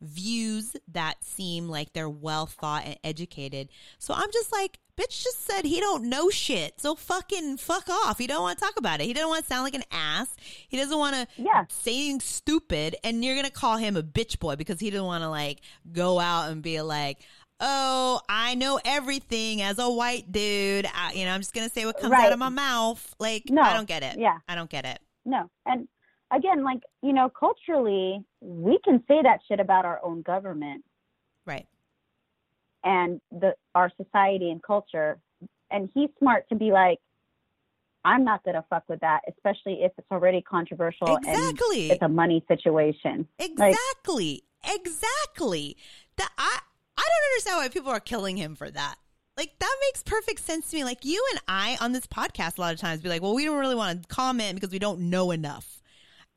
views that seem like they're well thought and educated. So I'm just like, bitch just said he don't know shit. So fucking fuck off. He don't want to talk about it. He doesn't want to sound like an ass. He doesn't want to yeah. say anything stupid. And you're going to call him a bitch boy because he didn't want to like go out and be like, oh, I know everything as a white dude. I, you know, I'm just going to say what comes right. out of my mouth. Like, no. I don't get it. Yeah. I don't get it. No. And again, like, you know, culturally, we can say that shit about our own government. Right. And the our society and culture. And he's smart to be like, I'm not going to fuck with that, especially if it's already controversial. Exactly. And it's a money situation. Exactly. Like, exactly. That I, I don't understand why people are killing him for that. Like, that makes perfect sense to me. Like, you and I on this podcast a lot of times be like, well, we don't really want to comment because we don't know enough.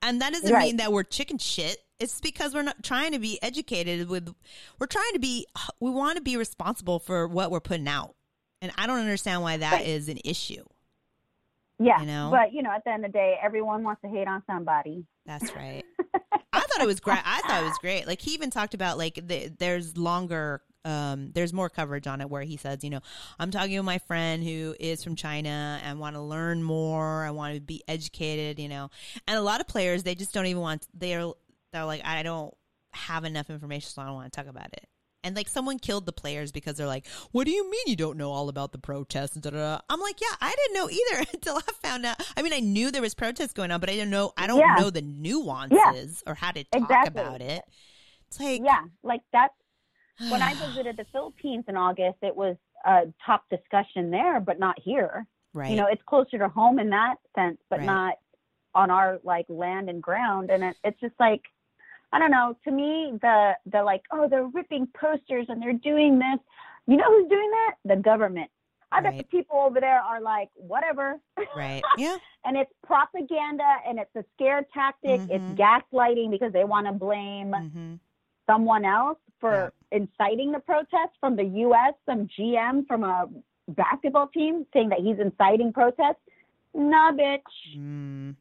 And that doesn't right. mean that we're chicken shit. It's because we're not trying to be educated. With, we're trying to be, we want to be responsible for what we're putting out. And I don't understand why that right. is an issue. Yeah. You know? But, you know, at the end of the day, everyone wants to hate on somebody. That's right. I thought it was great. I thought it was great. Like, he even talked about, like, the, there's longer Um, there's more coverage on it where he says, you know, I'm talking to my friend who is from China and want to learn more. I want to be educated, you know, and a lot of players, they just don't even want, they're, they're like, I don't have enough information, so I don't want to talk about it. And like, someone killed the players because they're like, what do you mean you don't know all about the protests? Da, da, da. I'm like, yeah, I didn't know either until I found out. I mean, I knew there was protests going on, but I didn't know, I don't yeah. know the nuances yeah. or how to talk exactly. about it. It's like, yeah, like that's, when I visited the Philippines in August, it was a top discussion there, but not here. Right. You know, it's closer to home in that sense, but right. not on our like land and ground. And it, it's just like, I don't know, to me, the, the like, oh, they're ripping posters and they're doing this. You know who's doing that? The government. I bet right. the people over there are like, whatever. Right. Yeah. And it's propaganda, and it's a scare tactic. Mm-hmm. It's gaslighting because they want to blame mm-hmm. someone else for yeah. inciting the protest from the U S, some G M from a basketball team saying that he's inciting protests. Nah, bitch. Mm.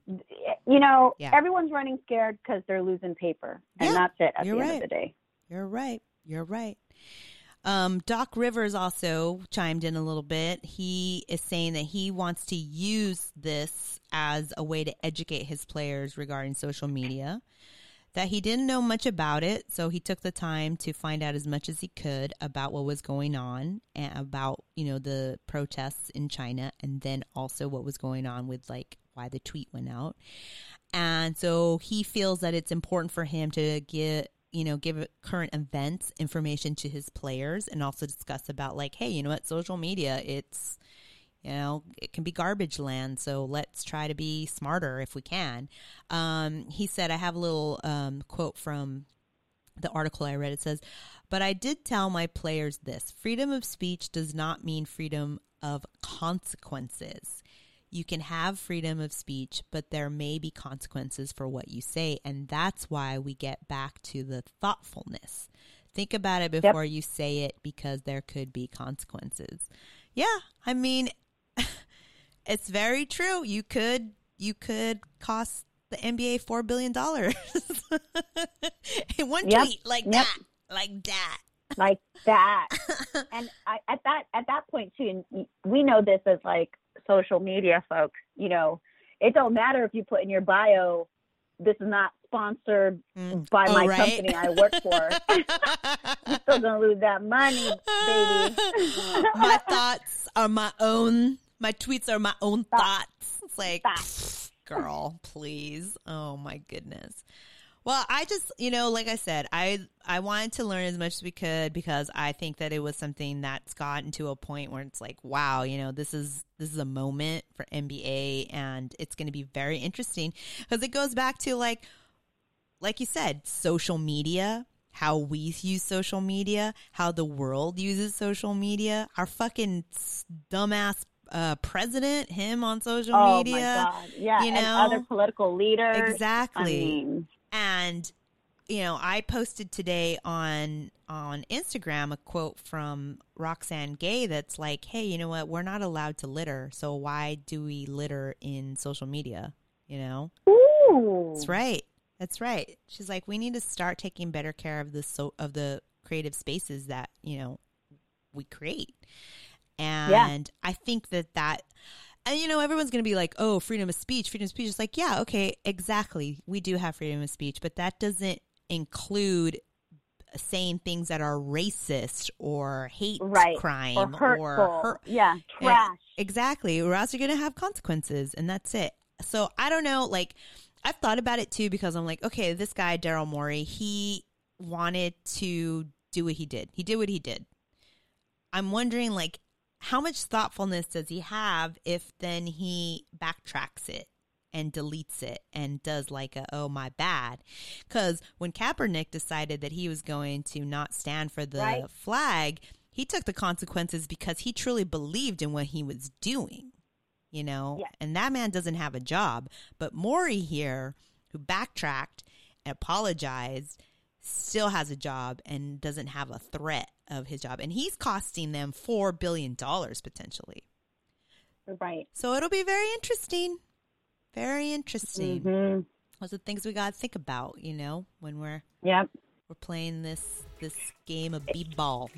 You know, yeah. everyone's running scared because they're losing paper. And yeah. that's it at You're the right. end of the day. You're right. You're right. Um, Doc Rivers also chimed in a little bit. He is saying that he wants to use this as a way to educate his players regarding social media. That he didn't know much about it, so he took the time to find out as much as he could about what was going on and about, you know, the protests in China, and then also what was going on with, like, why the tweet went out. And so he feels that it's important for him to get, you know, give current events information to his players, and also discuss about, like, hey, you know what, social media, it's, you know, it can be garbage land, so let's try to be smarter if we can. Um, he said, I have a little um, quote from the article I read. It says, but I did tell my players this. Freedom of speech does not mean freedom of consequences. You can have freedom of speech, but there may be consequences for what you say, and that's why we get back to the thoughtfulness. Think about it before yep. you say it, because there could be consequences. Yeah, I mean... It's very true. You could you could cost the N B A four billion dollars. In one yep. tweet, like yep. that, like that. Like that. And I, at that at that point, too, and we know this as, like, social media folks, you know, it don't matter if you put in your bio, this is not sponsored mm. by oh, my right? company I work for. I'm still going to lose that money, baby. My thoughts are my own. My tweets are my own thoughts. It's like, thoughts. Girl, please. Oh, my goodness. Well, I just, you know, like I said, I I wanted to learn as much as we could because I think that it was something that's gotten to a point where it's like, wow, you know, this is this is a moment for N B A, and it's going to be very interesting because it goes back to, like, like you said, social media, how we use social media, how the world uses social media, our fucking dumbass Uh, president, him on social oh media. Oh my God. Yeah. You know? And other political leaders. Exactly. I mean. And, you know, I posted today on on Instagram a quote from Roxanne Gay that's like, hey, you know what? We're not allowed to litter. So why do we litter in social media? You know? Ooh. That's right. That's right. She's like, we need to start taking better care of the so of the creative spaces that, you know, we create. And yeah. I think that that, and you know, everyone's going to be like, oh, freedom of speech, freedom of speech. It's like, yeah, okay, exactly. We do have freedom of speech, but that doesn't include saying things that are racist or hate right. crime. Or hurtful. Or hurt. Yeah, trash. And exactly. Or else you're going to have consequences, and that's it. So I don't know, like, I've thought about it too, because I'm like, okay, this guy, Daryl Morey, he wanted to do what he did. He did what he did. I'm wondering, like, how much thoughtfulness does he have if then he backtracks it and deletes it and does like a, oh, my bad? Because when Kaepernick decided that he was going to not stand for the right. flag, he took the consequences because he truly believed in what he was doing, you know? Yeah. And that man doesn't have a job. But Morey here, who backtracked and apologized, still has a job and doesn't have a threat of his job, and he's costing them four billion dollars potentially. Right. So it'll be very interesting. Very interesting. Mm-hmm. Those are things we gotta think about, you know, when we're yep. we're playing this this game of beat ball.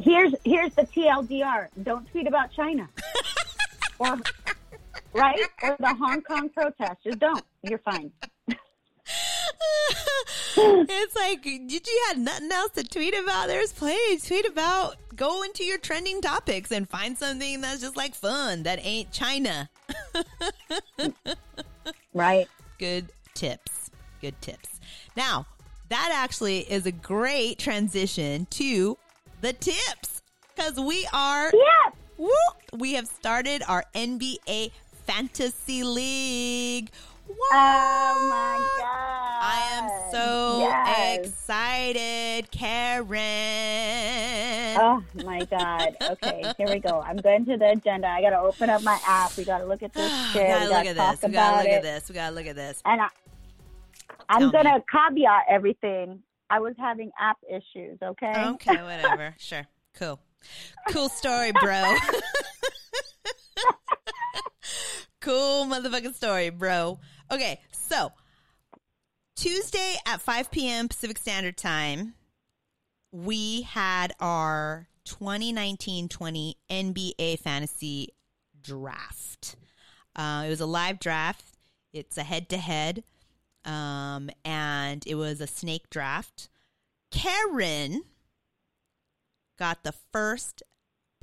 Here's here's the T L D R. Don't tweet about China. or right? Or the Hong Kong protest. Just don't. You're fine. It's like, did you have nothing else to tweet about? There's plenty to tweet about. Go into your trending topics and find something that's just like fun that ain't China. Right. Good tips. Good tips. Now, that actually is a great transition to the tips, because we are, yeah. woo, we have started our N B A Fantasy League. What? Oh my God. I am so yes. excited, Karen. Oh my God. Okay, here we go. I'm going to the agenda. I got to open up my app. We got to look at this shit. We got to talk about it. We got to look at this. We got to look at this. And I, I'm going to caveat everything. I was having app issues, okay? Okay, whatever. Sure. Cool. Cool story, bro. Cool motherfucking story, bro. Okay, so Tuesday at five p.m. Pacific Standard Time, we had our twenty nineteen twenty N B A Fantasy Draft. Uh, it was a live draft. It's a head-to-head, um, and it was a snake draft. Karen got the first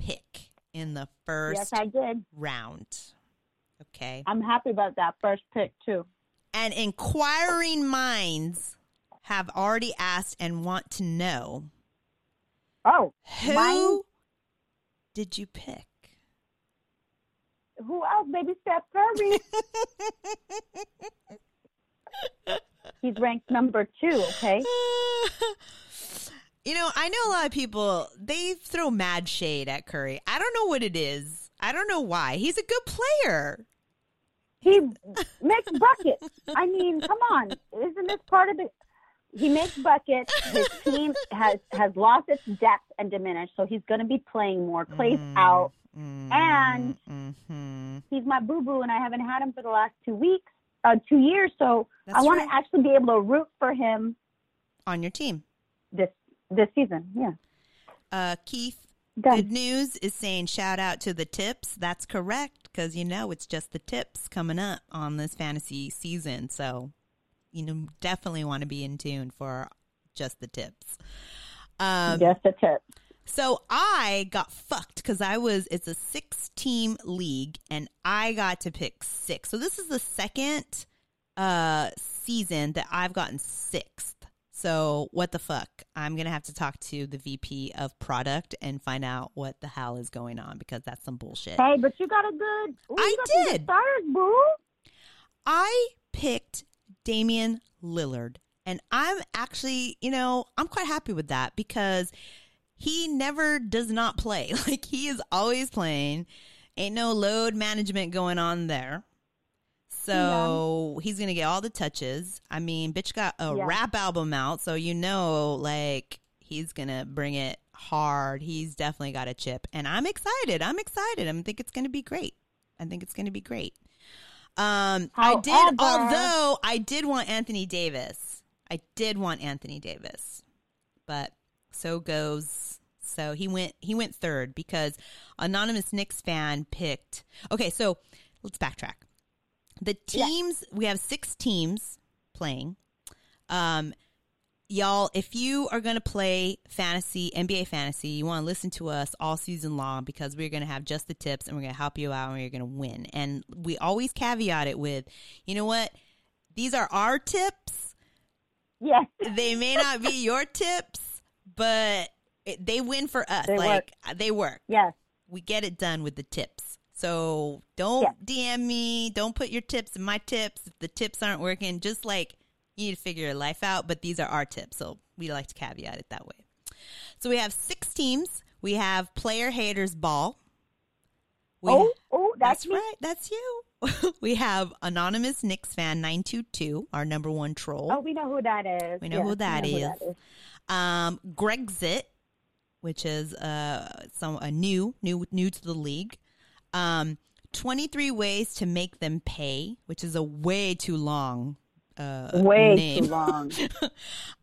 pick in the first yes, I did. round. Okay. I'm happy about that first pick, too. And inquiring minds have already asked and want to know. Oh. Who mine? Did you pick? Who else? Baby Steph Curry. He's ranked number two, okay? You know, I know a lot of people, they throw mad shade at Curry. I don't know what it is. I don't know why. He's a good player. He makes buckets. I mean, come on. Isn't this part of it? He makes buckets. His team has, has lost its depth and diminished, so he's going to be playing more. Clay's mm, out. Mm, and mm-hmm. he's my boo-boo, and I haven't had him for the last two weeks. uh, two years. So That's I want right. to actually be able to root for him on your team this this season. Yeah. Uh, Keith, Done. Good News is saying shout out to the tips. That's correct because, you know, it's just the tips coming up on this fantasy season. So, you know, definitely want to be in tune for just the tips. Um, just the tips. So I got fucked because I was, it's a six team league and I got to pick six. So this is the second uh, season that I've gotten sixth. So what the fuck? I'm going to have to talk to the V P of product and find out what the hell is going on because that's some bullshit. Hey, but you got a good, ooh, I got did. Good stars, boo. I picked Damian Lillard and I'm actually, you know, I'm quite happy with that because he never does not play. Like, he is always playing. Ain't no load management going on there. So yeah. He's going to get all the touches. I mean, bitch got a yeah. rap album out. So, you know, like, he's going to bring it hard. He's definitely got a chip. And I'm excited. I'm excited. I think it's going to be great. I think it's going to be great. Um, I did, although I did want Anthony Davis. I did want Anthony Davis. But so goes. So he went, he went third because anonymous Knicks fan picked. Okay. So let's backtrack. The teams, yeah. we have six teams playing. Um, y'all, if you are going to play fantasy, N B A fantasy, you want to listen to us all season long because we're going to have just the tips and we're going to help you out and we're going to win. And we always caveat it with, you know what? These are our tips. Yes. They may not be your tips, but it, they win for us. They like, work. They work. Yes. We get it done with the tips. So don't yeah. D M me. Don't put your tips in my tips. If the tips aren't working, just like you need to figure your life out. But these are our tips. So we like to caveat it that way. So we have six teams. We have player haters ball. We, oh, oh, that's, that's right. That's you. We have anonymous Knicks fan nine two two, our number one troll. Oh, we know who that is. We know, yeah, who, that we know is. who that is. Um, Grexit, which is uh, some a new, new, new to the league. Um, twenty-three ways to make them pay, which is a way too long uh, way name. too long.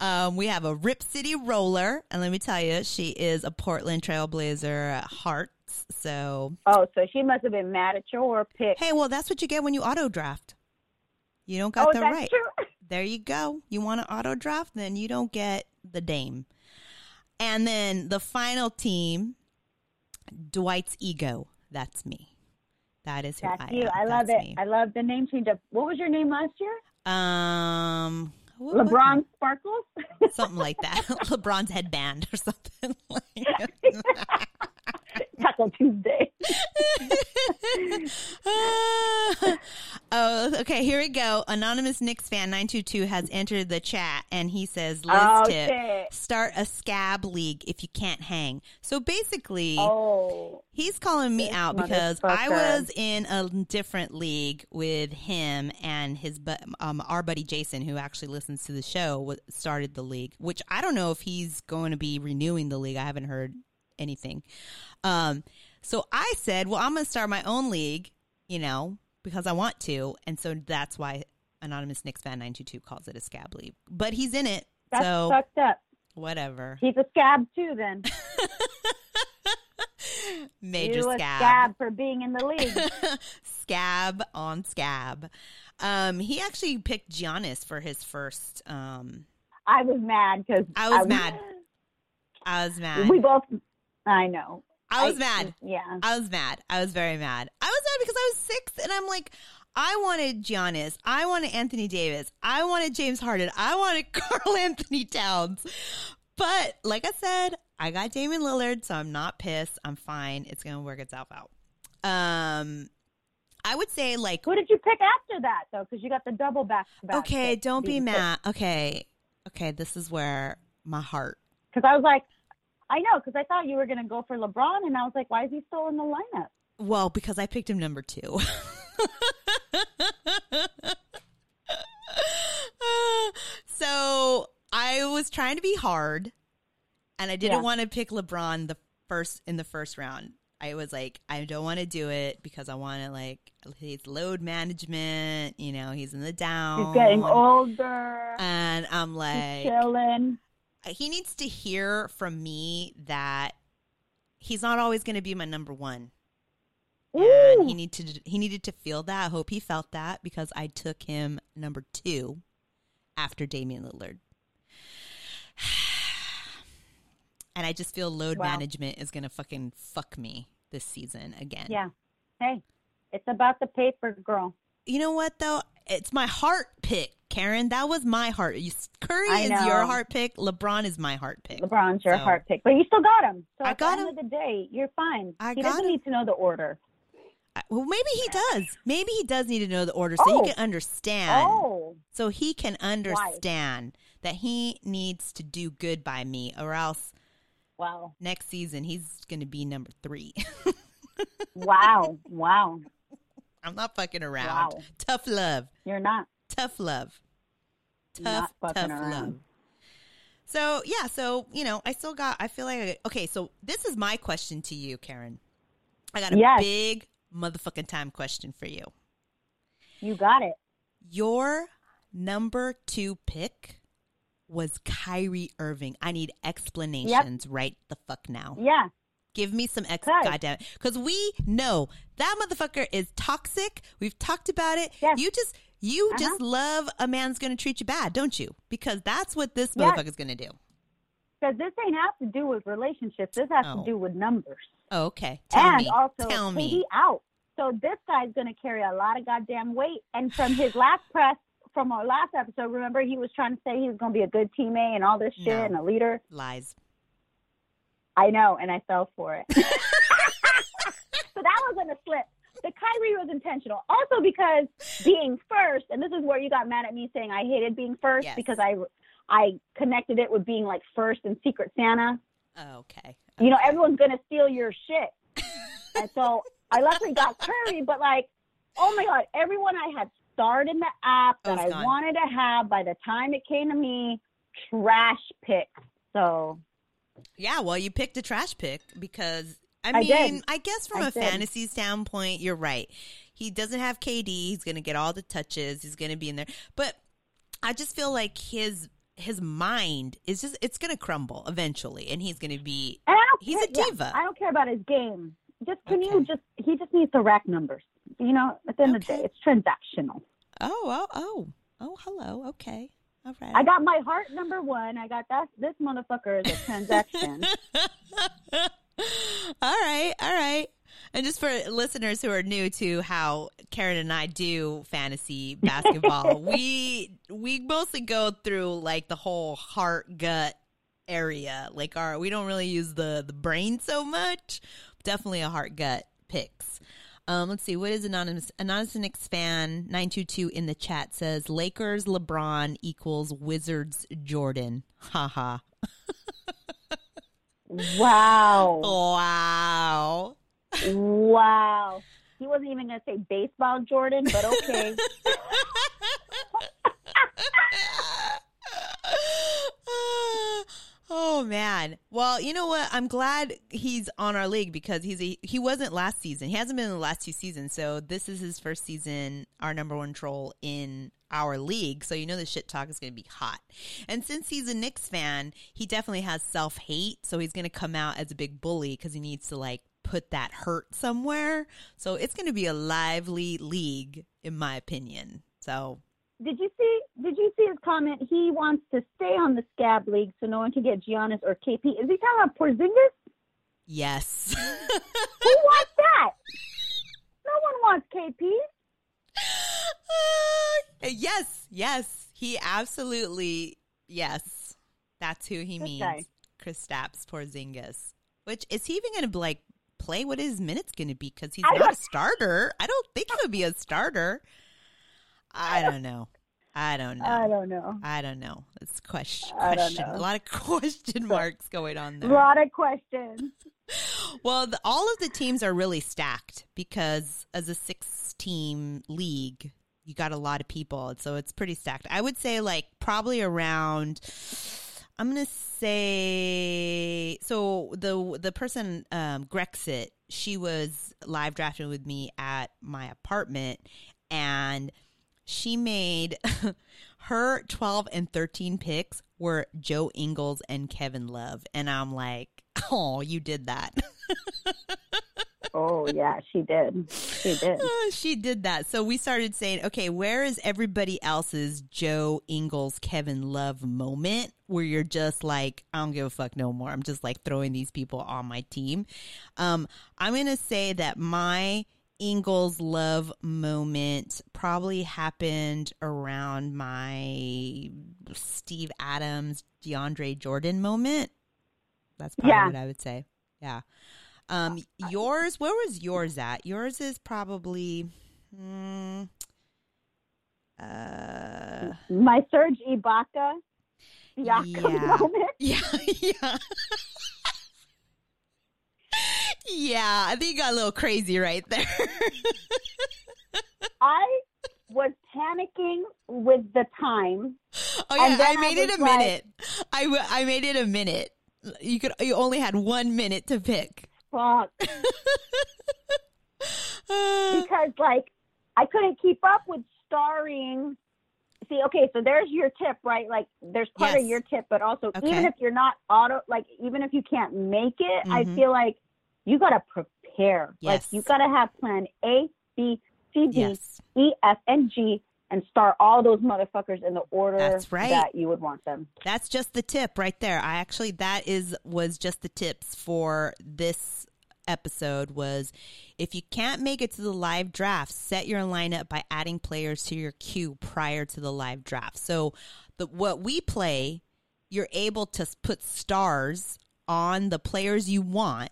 um, we have a Rip City Roller, and let me tell you, she is a Portland Trailblazer at heart. So, oh, so she must have been mad at your pick. Hey, well, that's what you get when you auto draft. You don't got oh, the that's right. True. There you go. You want to auto draft, then you don't get the dame. And then the final team, Dwight's Ego. That's me. That is who That's I am. You. I That's love it. Me. I love the name change up. What was your name last year? Um, LeBron Sparkles? Something like that. LeBron's headband or something like that. Taco Tuesday. Oh, okay. Here we go. Anonymous Knicks fan nine two two has entered the chat and he says, Liz oh, tip, shit. Start a scab league if you can't hang. So basically, oh, he's calling me out because I was in a different league with him and his, um, our buddy Jason, who actually listens to the show, started the league, which I don't know if he's going to be renewing the league. I haven't heard anything. Um, so I said, well, I'm going to start my own league, you know, because I want to. And so that's why anonymous Knicks fan nine two two calls it a scab league, but he's in it. That's so fucked up. Whatever. He's a scab too, then. Major scab. A scab for being in the league. Scab on scab. Um, he actually picked Giannis for his first. Um, I was mad because I was I mad. Was... I was mad. We both. I know. I was I, mad. Yeah. I was mad. I was very mad. I was mad because I was sixth, and I'm like, I wanted Giannis. I wanted Anthony Davis. I wanted James Harden. I wanted Karl Anthony Towns. But like I said, I got Damian Lillard, so I'm not pissed. I'm fine. It's going to work itself out. Um, I would say, like. Who did you pick after that, though? Because you got the double back. back okay, pick. Don't be mad. Pick. Okay. Okay, this is where my heart. Because I was like. I know, because I thought you were going to go for LeBron, and I was like, why is he still in the lineup? Well, because I picked him number two. So I was trying to be hard, and I didn't yeah. want to pick LeBron the first in the first round. I was like, I don't want to do it because I want to, like, he's load management, you know, he's in the down. He's getting older. And I'm like, he's chilling. He needs to hear from me that he's not always going to be my number one. And he needed to, he needed to feel that. I hope he felt that because I took him number two after Damian Lillard. And I just feel load wow. management is going to fucking fuck me this season again. Yeah. Hey, it's about the paper, girl. You know what, though? It's my heart pick, Karen. That was my heart. You, Curry I is know. your heart pick. LeBron is my heart pick. LeBron's your so. heart pick. But you still got him. So I at got the end him. of the day, you're fine. I he got doesn't him. need to know the order. Well, maybe he does. Maybe he does need to know the order so oh. he can understand. Oh. So he can understand Why? that he needs to do good by me or else wow. next season he's going to be number three. Wow. Wow. I'm not fucking around. Wow. Tough love. You're not. Tough love. Tough, not tough around. love. So, yeah. So, you know, I still got, I feel like, I, okay, so this is my question to you, Karen. I got a yes. big motherfucking time question for you. You got it. Your number two pick was Kyrie Irving. I need explanations yep. right the fuck now. Yeah. Give me some ex. Goddamn, because we know that motherfucker is toxic. We've talked about it. Yes. You just, you uh-huh. just love a man's going to treat you bad, don't you? Because that's what this yes. motherfucker's going to do. Because this ain't have to do with relationships. This has oh. to do with numbers. Oh, okay. Tell and me. also, Tell me. out. So this guy's going to carry a lot of goddamn weight. And from his last press, from our last episode, remember he was trying to say he was going to be a good teammate and all this shit no. and a leader. Lies. I know, and I fell for it. So that was on a slip. The Kyrie was intentional. Also because being first, and this is where you got mad at me saying I hated being first yes. because I, I connected it with being like first and Secret Santa. Oh, okay. okay. You know, everyone's going to steal your shit. And so I luckily got Curry, but like, oh my God, everyone I had starred in the app that oh, I gone. wanted to have by the time it came to me, trash picks. So... Yeah, well, you picked a trash pick because, I mean, I, I guess from I a did. fantasy standpoint, you're right. He doesn't have K D. He's going to get all the touches. He's going to be in there. But I just feel like his his mind is just, it's going to crumble eventually. And he's going to be, he's care, a diva. Yeah, I don't care about his game. Just, can okay. you just, he just needs to rack numbers. You know, at the end okay. of the day, it's transactional. Oh, oh, oh. Oh, hello. Okay. All right. I got my heart number one. I got that. This motherfucker is a transaction. All right. All right. And just for listeners who are new to how Karen and I do fantasy basketball, we we mostly go through like the whole heart gut area. Like our, we don't really use the, the brain so much. Definitely a heart gut picks. Um, let's see. What is Anonymous? Anonymous Fan nine two two in the chat says, Lakers LeBron equals Wizards Jordan. Ha ha. Wow. Wow. Wow. He wasn't even going to say baseball Jordan, but okay. Oh, man. Well, you know what? I'm glad he's on our league because he's a, he wasn't last season. He hasn't been in the last two seasons. So this is his first season, our number one troll in our league. So you know the shit talk is going to be hot. And since he's a Knicks fan, he definitely has self-hate. So he's going to come out as a big bully because he needs to, like, put that hurt somewhere. So it's going to be a lively league, in my opinion. So... Did you see Did you see his comment? He wants to stay on the scab league so no one can get Giannis or K P. Is he talking about Porzingis? Yes. Who wants that? No one wants K P. Uh, yes, yes. He absolutely, yes. That's who he Good means. Guy. Kristaps Porzingis. Which, is he even going to like play what his minute's going to be? Because he's I not a starter. I don't think he'll be a starter. I don't know. I don't know. I don't know. I don't know. It's question. question. A lot of question marks going on there. A lot of questions. Well, the, all of the teams are really stacked because as a six-team league, you got a lot of people. So it's pretty stacked. I would say like probably around I'm going to say, so the the person, um, Grexit, she was live drafting with me at my apartment, and she made her twelve and thirteen picks were Joe Ingles and Kevin Love. And I'm like, oh, you did that. Oh, yeah, she did. She did. She did that. So we started saying, okay, where is everybody else's Joe Ingles, Kevin Love moment where you're just like, I don't give a fuck no more. I'm just like throwing these people on my team. Um, I'm going to say that my Ingles Love moment probably happened around my Steve Adams, DeAndre Jordan moment. That's probably yeah. what I would say. Yeah. Um, yours, where was yours at? Yours is probably, mm, uh, my Serge Ibaka. Yeah. Yeah. Yeah. Yeah. I think you got a little crazy right there. I was panicking with the time. Oh yeah. I made I it a like, minute. I, w- I made it a minute. You could, you only had one minute to pick. Fuck. Because, like, I couldn't keep up with starring. See, okay, so there's your tip, right? Like, there's part yes. of your tip, but also okay. even if you're not auto, like, even if you can't make it, mm-hmm. I feel like you got to prepare. Yes. Like, you got to have plan A, B, C, D, yes. E, F, and G, and start all those motherfuckers in the order That's right. that you would want them. That's just the tip right there. I actually, that is, was just the tips for this episode was if you can't make it to the live draft, set your lineup by adding players to your queue prior to the live draft. So the, what we play, you're able to put stars on the players you want,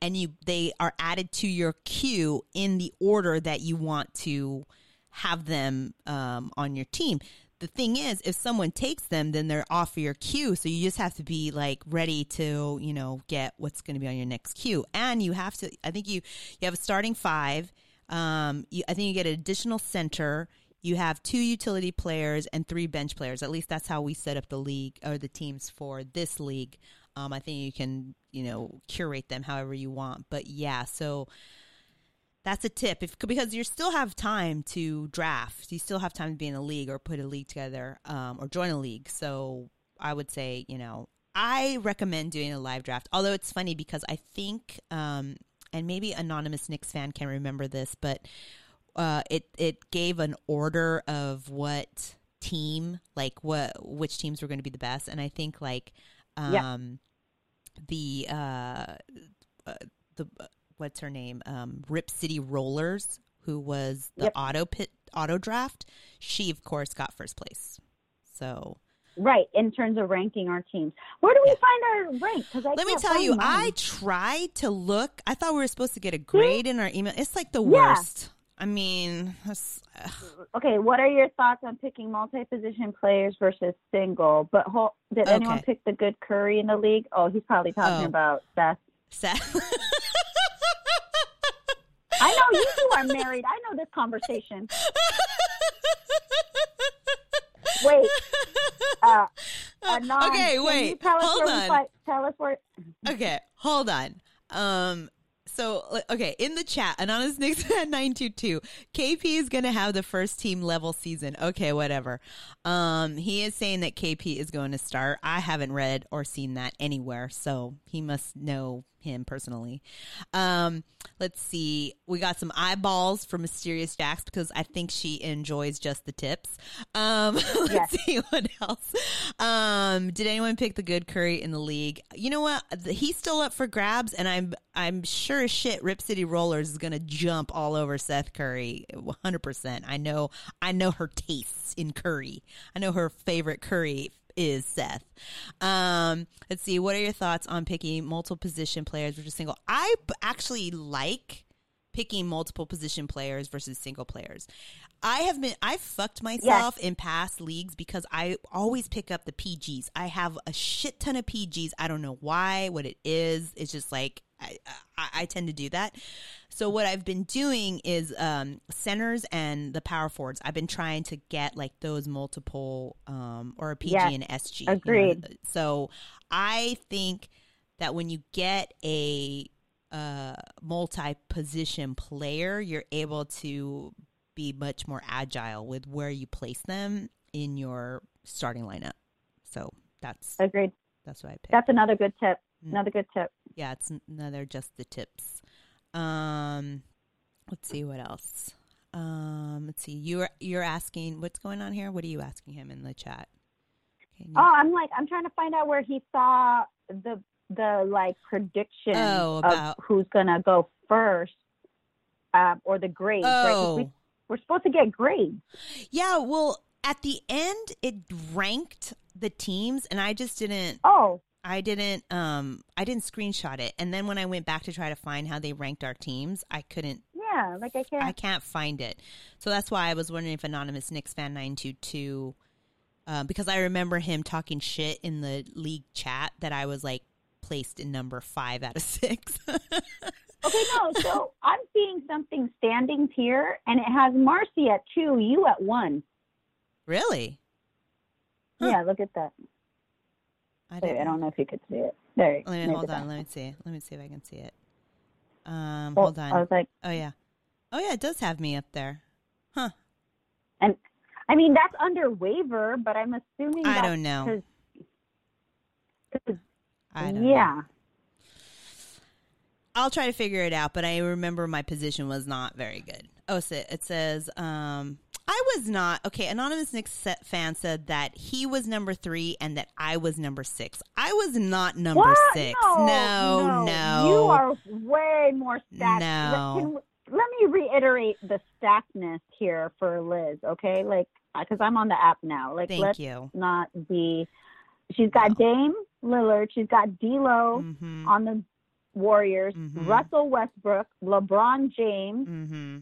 and you they are added to your queue in the order that you want to have them um, on your team. The thing is, if someone takes them, then they're off your queue. So you just have to be like ready to, you know, get what's going to be on your next queue. And you have to, I think you, you have a starting five. Um, you, I think you get an additional center. You have two utility players and three bench players. At least that's how we set up the league or the teams for this league. Um, I think you can, you know, curate them however you want. But yeah, so that's a tip, if, because you still have time to draft. You still have time to be in a league or put a league together um, or join a league. So I would say, you know, I recommend doing a live draft. Although it's funny because I think, um, and maybe anonymous Knicks fan can remember this, but uh, it it gave an order of what team, like what which teams were going to be the best. And I think like um, yeah. the uh, uh, the what's her name? Um, Rip City Rollers, who was the yep. auto pit, auto draft. She, of course, got first place. So, right. In terms of ranking our teams, where do we yeah. find our rank? Because I let me tell you, mine. I tried to look. I thought we were supposed to get a grade in our email. It's like the yeah. worst. I mean, okay. What are your thoughts on picking multi-position players versus single? But ho- did okay. anyone pick the good Curry in the league? Oh, he's probably talking oh. about Seth. Seth. I know you two are married. I know this conversation. Wait. Uh, Anand, okay, wait. Tell us hold on. Fight, tell us where. Okay, hold on. Um. So, okay, in the chat, Anonymous Knicks at nine two two. K P is going to have the first team level season. Okay, whatever. Um, he is saying that K P is going to start. I haven't read or seen that anywhere, so he must know him personally. Um, let's see. We got some eyeballs from Mysterious Jax because I think she enjoys just the tips. Um, let's yes. see what else. Um, did anyone pick the good Curry in the league? You know what? He's still up for grabs, and I'm I'm sure as shit Rip City Rollers is gonna jump all over Seth Curry, one hundred percent. I know I know her tastes in curry. I know her favorite curry is Seth. Um, let's see. What are your thoughts on picking multiple position players versus single? I actually like picking multiple position players versus single players. I have been, I've fucked myself yes. in past leagues because I always pick up the P Gs. I have a shit ton of P Gs. I don't know why, what it is. It's just like, I, I, I tend to do that. So what I've been doing is um, centers and the power forwards. I've been trying to get like those multiple um, or a P G yes. and S G. Agreed. You know? So I think that when you get a uh, multi-position player, you're able to be much more agile with where you place them in your starting lineup. So that's agreed. That's what I picked. That's another good tip. Another good tip. Yeah, it's another just the tips. Um, let's see what else. Um, let's see. You're you're asking what's going on here. What are you asking him in the chat? You... Oh, I'm like I'm trying to find out where he saw the the like prediction oh, about... of who's gonna go first, uh, or the grades. Oh. Right? We, we're supposed to get grades. Yeah. Well, at the end, it ranked the teams, and I just didn't. Oh. I didn't um, I didn't screenshot it. And then when I went back to try to find how they ranked our teams, I couldn't. Yeah, like I can't. I can't find it. So that's why I was wondering if Anonymous Knicks Fan nine two two, uh, because I remember him talking shit in the league chat that I was like placed in number five out of six. Okay, no, so I'm seeing something standings here, and it has Marcy at two, you at one. Really? Huh. Yeah, look at that. I don't, Wait, I don't know if you could see it. There. Let me, hold on. That. Let me see. Let me see if I can see it. Um, well, hold on. I was like, oh yeah, oh yeah, it does have me up there, huh? And I mean that's under waiver, but I'm assuming I that's don't know. Cause, cause, I don't yeah. know. I'll try to figure it out, but I remember my position was not very good. Oh, so it says. Um, I was not. Okay, Anonymous Knicks Fan said that he was number three and that I was number six. I was not number what? six. No no, no, no. You are way more stacked. No. Let, can, let me reiterate the stackness here for Liz, okay? Like, because I'm on the app now. Like, Thank let's you. not be. She's got no. Dame Lillard. She's got D-Lo mm-hmm. on the Warriors. Mm-hmm. Russell Westbrook. LeBron James. Mm-hmm.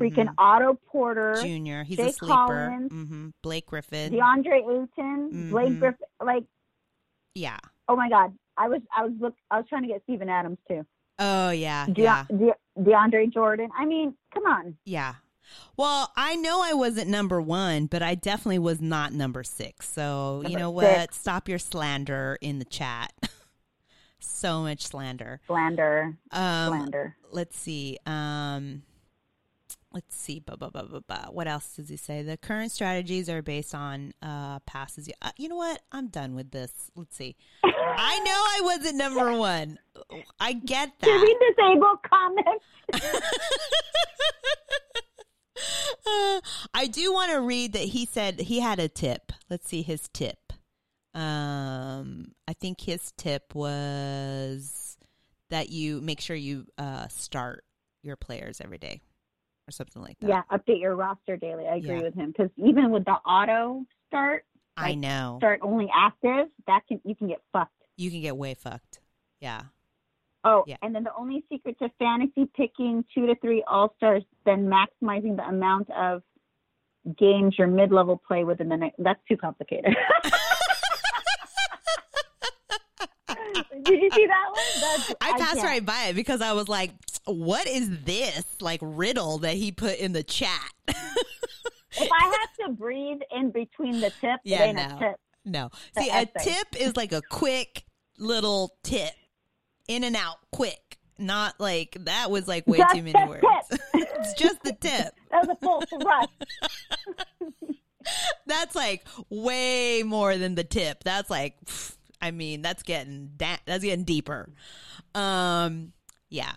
Freaking mm-hmm. Otto Porter Junior He's Jake a sleeper. Collins, mm-hmm. Blake Griffin, DeAndre Ayton, mm-hmm. Blake Griffin. Like, yeah. Oh my God, I was I was look I was trying to get Steven Adams too. Oh yeah, De- yeah. De- DeAndre Jordan. I mean, come on. Yeah. Well, I know I wasn't number one, but I definitely was not number six. So number you know six. what? Stop your slander in the chat. So much slander. Slander. Um, slander. Let's see. Um. Let's see. Blah, blah, blah, blah, blah. What else does he say? The current strategies are based on uh, passes. Uh, you know what? I'm done with this. Let's see. I know I wasn't number one. I get that. Did we disable comments? uh, I do want to read that he said he had a tip. Let's see his tip. Um, I think his tip was that you make sure you uh, start your players every day. Or something like that. Yeah, update your roster daily. I agree yeah. with him because even with the auto start, like, I know start only active. That can you can get fucked. You can get way fucked. Yeah. Oh, yeah. And then the only secret to fantasy picking two to three all stars, then maximizing the amount of games your mid level play within the next. That's too complicated. Did you see that one? That's, I passed I right by it because I was like. What is this, like, riddle that he put in the chat? If I have to breathe in between the tip, yeah, it ain't no, a tip. No. The See, essay. A tip is like a quick little tip. In and out, quick. Not like, that was like way just too many words. Tip. It's just the tip. That was a full thrust. That's like way more than the tip. That's like, I mean, that's getting, da- that's getting deeper. Um, yeah.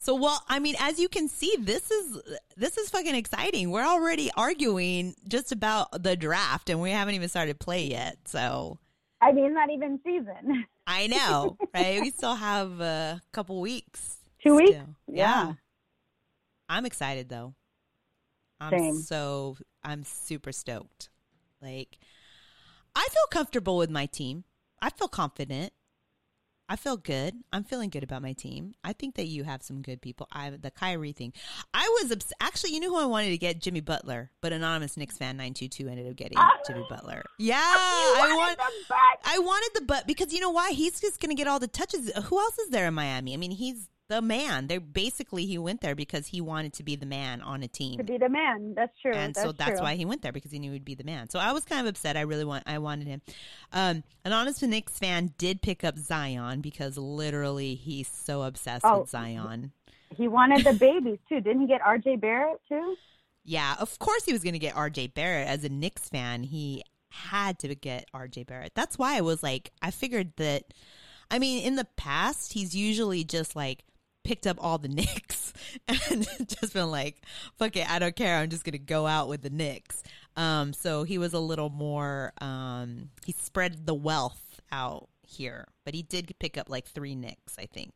So, well, I mean, as you can see, this is this is fucking exciting. We're already arguing just about the draft, and we haven't even started play yet. So, I mean, not even season. I know, right? We still have a couple weeks. Two still. weeks? Yeah. yeah. I'm excited, though. I'm Same. so I'm super stoked. Like, I feel comfortable with my team. I feel confident. I feel good. I'm feeling good about my team. I think that you have some good people. I the Kyrie thing. I was obs- actually, you know who I wanted to get? Jimmy Butler, but anonymous Knicks fan nine two two ended up getting uh, Jimmy Butler. Yeah, I want. I wanted the butt because you know why? He's just going to get all the touches. Who else is there in Miami? I mean, he's the man. They basically he went there because he wanted to be the man on a team. To be the man, that's true. And that's so that's true. Why he went there because he knew he'd be the man. So I was kind of upset. I really want. I wanted him. Um, an honest Knicks fan did pick up Zion because literally he's so obsessed oh, with Zion. He wanted the babies too. Didn't he get R J Barrett too? Yeah, of course he was going to get R J Barrett. As a Knicks fan, he had to get R J Barrett. That's why I was like, I figured that. I mean, in the past, he's usually just like. Picked up all the Knicks and just been like, fuck it, I don't care. I'm just going to go out with the Knicks. Um, so he was a little more, um, he spread the wealth out here. But he did pick up like three Knicks, I think,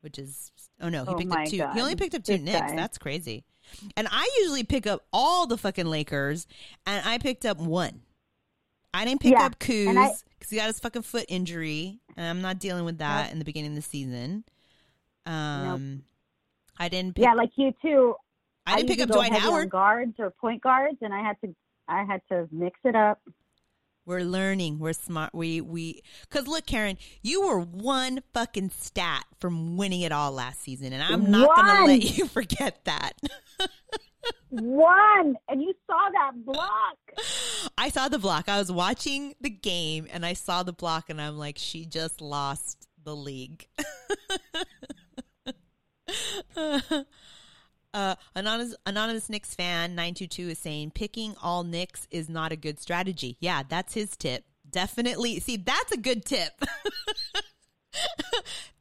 which is, oh no, he oh picked up two. God. He only picked up two this Knicks. Guy. That's crazy. And I usually pick up all the fucking Lakers, and I picked up one. I didn't pick yeah. up Kuz because I- he got his fucking foot injury, and I'm not dealing with that yeah. in the beginning of the season. Um, nope. I didn't pick yeah, like you too. I, I didn't pick up Dwight Howard guards or point guards, and I had to, I had to mix it up. We're learning. We're smart. We, we, cause look, Karen, you were one fucking stat from winning it all last season. And I'm not going to let you forget that. One. And you saw that block. I saw the block. I was watching the game and I saw the block and I'm like, she just lost the league. Uh, uh, anonymous, anonymous Knicks fan nine two two is saying picking all Knicks is not a good strategy. Yeah, that's his tip. Definitely. See, that's a good tip.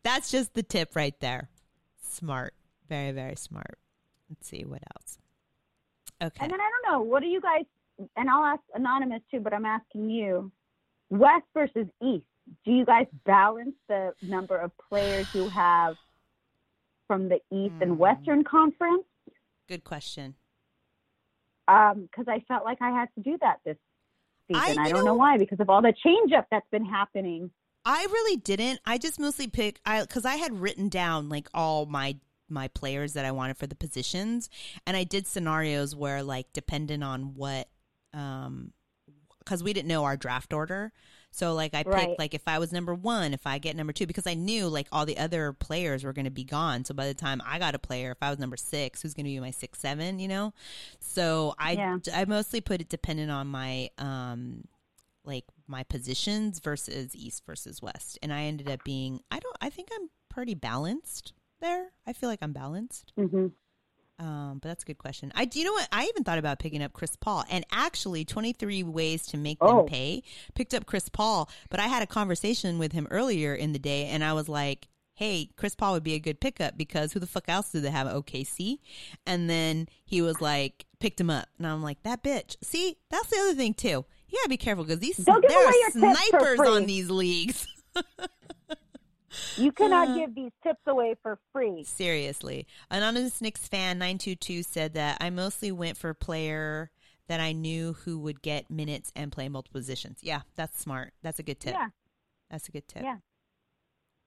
That's just the tip right there. Smart. Very, very smart. Let's see what else. Okay. And then I don't know. What do you guys, and I'll ask Anonymous too, but I'm asking you, West versus East. Do you guys balance the number of players you have from the East and Western Conference? Good question. Um, because I felt like I had to do that this season. I, I don't know, know why, because of all the change-up that's been happening. I really didn't. I just mostly pick – I because I had written down, like, all my my players that I wanted for the positions, and I did scenarios where, like, dependent on what um, – because we didn't know our draft order – so, like, I picked, right. like, if I was number one, if I get number two, because I knew, like, all the other players were going to be gone. So, by the time I got a player, if I was number six, who's going to be my six, seven, you know? So, I, yeah. I mostly put it dependent on my, um, like, my positions versus East versus West. And I ended up being, I don't, I think I'm pretty balanced there. I feel like I'm balanced. Mm-hmm. Um, but that's a good question. I do you know what? I even thought about picking up Chris Paul, and actually twenty-three ways to make oh. them pay picked up Chris Paul, but I had a conversation with him earlier in the day and I was like, hey, Chris Paul would be a good pickup because who the fuck else do they have at O K C? And then he was like, picked him up. And I'm like, that bitch. See, that's the other thing too. You gotta be careful because these, there are snipers on these leagues. You cannot uh, give these tips away for free. Seriously. Anonymous Knicks fan nine two two said that I mostly went for a player that I knew who would get minutes and play multiple positions. Yeah, that's smart. That's a good tip. Yeah. That's a good tip. Yeah.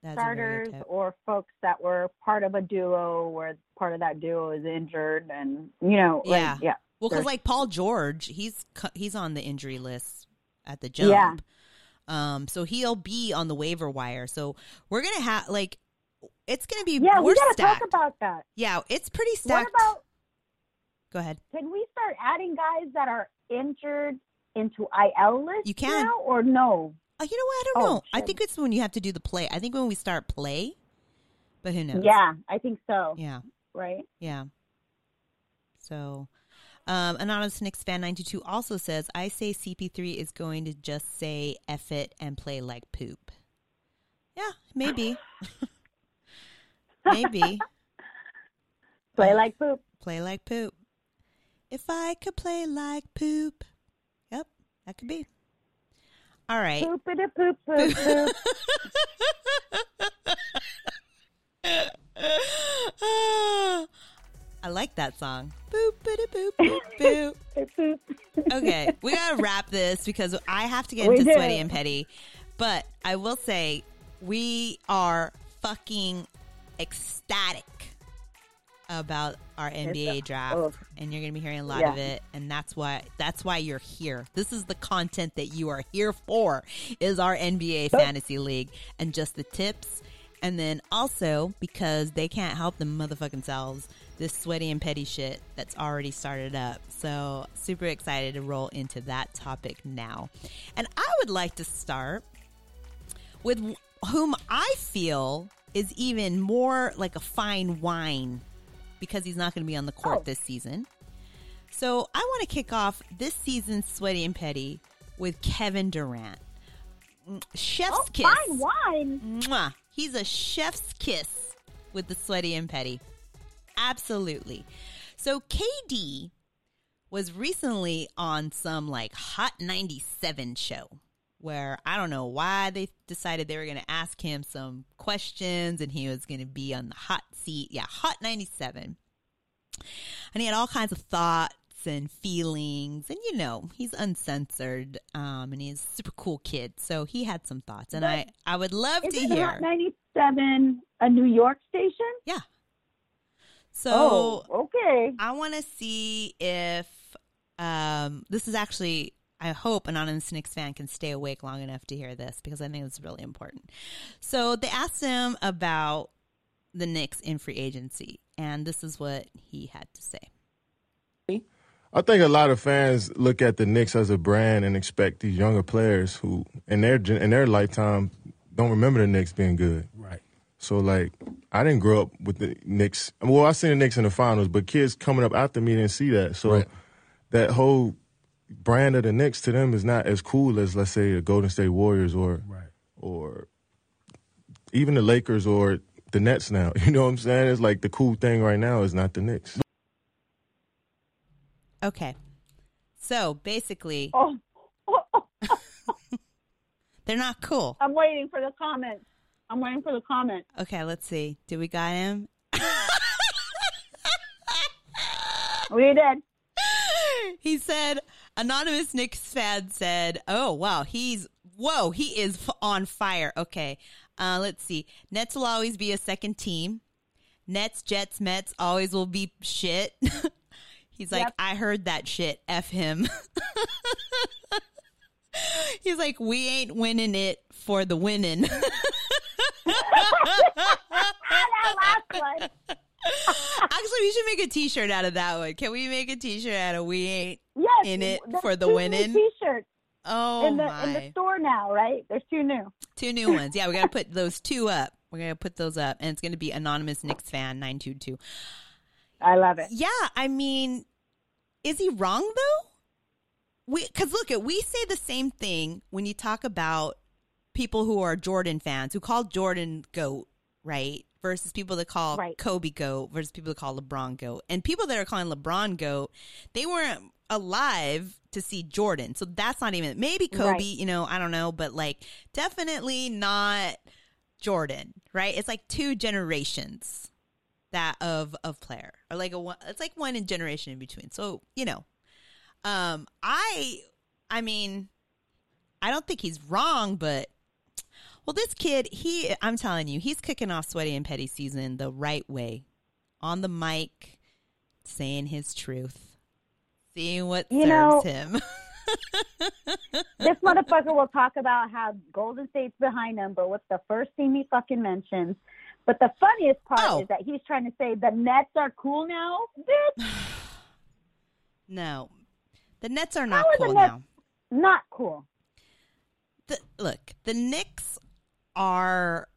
That's starters tip. Or folks that were part of a duo where part of that duo is injured and, you know. Like, yeah. yeah. Well, because like Paul George, he's he's on the injury list at the jump. Yeah. Um, so he'll be on the waiver wire. So we're going to have, like, it's going to be, yeah, we're we got to talk about that. Yeah, it's pretty stacked. What about, go ahead. Can we start adding guys that are injured into I L list you can. Now or no? Uh, you know what? I don't oh, know. Shit. I think it's when you have to do the play. I think when we start play, but who knows? Yeah, I think so. Yeah. Right? Yeah. So... Um, Anonymous Knicks fan nine two two also says, I say C P three is going to just say F it and play like poop. Yeah, maybe. Maybe. Play like poop. Play like poop. If I could play like poop. Yep, that could be. All right. Poop-a-da poop poop poop. I like that song. Boop, boop, boop, boop. Okay, we gotta wrap this because I have to get we into do. Sweaty and Petty. But I will say, We are fucking ecstatic about our N B A draft, oh. and you're going to be hearing a lot yeah. of it, and that's why that's why you're here. This is the content that you are here for, is our N B A oh. fantasy league, and just the tips. And then also, because they can't help them motherfucking selves, this sweaty and petty shit that's already started up. So super excited to roll into that topic now. And I would like to start with whom I feel is even more like a fine wine, because he's not going to be on the court oh. this season. So I want to kick off this season's Sweaty and Petty with Kevin Durant. Chef's oh, kiss. Fine wine. Mwah. He's a chef's kiss with the Sweaty and Petty. Absolutely. So K D was recently on some like Hot ninety-seven show where I don't know why they decided they were going to ask him some questions and he was going to be on the hot seat. Yeah, Hot ninety-seven. And he had all kinds of thoughts and feelings, and you know, he's uncensored, um, and he's a super cool kid, so he had some thoughts, and but I, I would love to hear. Hot ninety-seven a New York station? Yeah. So, oh, okay. I want to see if um, this is actually, I hope an anonymous Knicks fan can stay awake long enough to hear this, because I think it's really important. So they asked him about the Knicks in free agency, and this is what he had to say. I think a lot of fans look at the Knicks as a brand and expect these younger players who, in their in their lifetime, don't remember the Knicks being good. Right. So, like, I didn't grow up with the Knicks. Well, I seen the Knicks in the finals, but kids coming up after me didn't see that. So right. that whole brand of the Knicks to them is not as cool as, let's say, the Golden State Warriors or right. or even the Lakers or the Nets now. You know what I'm saying? It's like the cool thing right now is not the Knicks. Okay. So, basically... Oh. They're not cool. I'm waiting for the comments. I'm waiting for the comment. Okay, let's see. Do we got him? We did. He said, anonymous Knicks fan said, oh, wow, he's, whoa, he is on fire. Okay, uh, let's see. Nets will always be a second team. Nets, Jets, Mets always will be shit. He's like, yep. I heard that shit. F him. He's like, we ain't winning it for the winning. That last one. Actually, we should make a T-shirt out of that one. Can we make a T-shirt out of "We ain't yes, in it for the winning"? T-shirts. Oh in the, my! In the store now, right? There's two new, two new ones. Yeah, we gotta put those two up. We're gonna put those up, and it's gonna be anonymous Knicks fan nine two two. I love it. Yeah, I mean, is he wrong though? We because look at we say the same thing when you talk about people who are Jordan fans who call Jordan GOAT, right? Versus people that call right. Kobe GOAT versus people that call LeBron GOAT. And people that are calling LeBron GOAT, they weren't alive to see Jordan. So that's not even, maybe Kobe, right. you know, I don't know, but like definitely not Jordan, right? It's like two generations that of, of player or like a one, it's like one generation in between. So, you know, um, I, I mean, I don't think he's wrong, but well, this kid, he, I'm telling you, he's kicking off Sweaty and Petty season the right way. On the mic, saying his truth. Seeing what you serves know, him. This motherfucker will talk about how Golden State's behind him, but what's the first thing he fucking mentions? But the funniest part oh. is that he's trying to say the Nets are cool now, bitch. No. The Nets are not how cool are the Nets now. Not cool. The, look, the Knicks are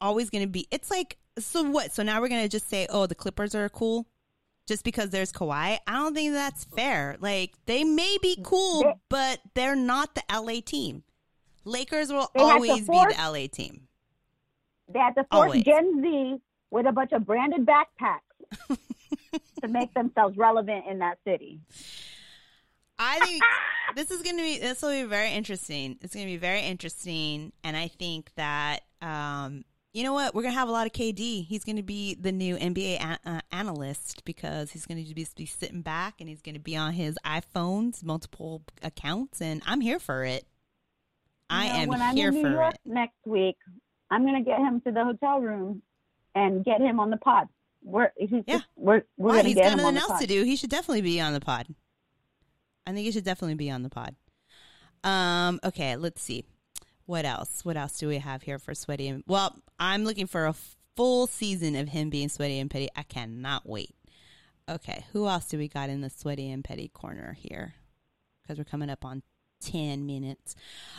always going to be, it's like, so what? So now we're going to just say, oh, the Clippers are cool just because there's Kawhi? I don't think that's fair. Like, they may be cool, but they're not the L A team. Lakers will they always force, be the L A team. They had to force always. Gen Z with a bunch of branded backpacks to make themselves relevant in that city. I think this is going to be, this will be very interesting. It's going to be very interesting. And I think that, um, you know what? We're going to have a lot of K D. He's going to be the new N B A an- uh, analyst because he's going to be, be sitting back and he's going to be on his iPhones, multiple accounts. And I'm here for it. You I know, am when I'm here in New for York it. Next week, I'm going to get him to the hotel room and get him on the pod. We're, he's yeah. just, we're, we're going to get him on the pod. He's got nothing else to do. He should definitely be on the pod. I think he should definitely be on the pod. Um, okay, let's see. What else? What else do we have here for Sweaty and... Well, I'm looking for a full season of him being Sweaty and Petty. I cannot wait. Okay, who else do we got in the Sweaty and Petty corner here? Because we're coming up on ten minutes.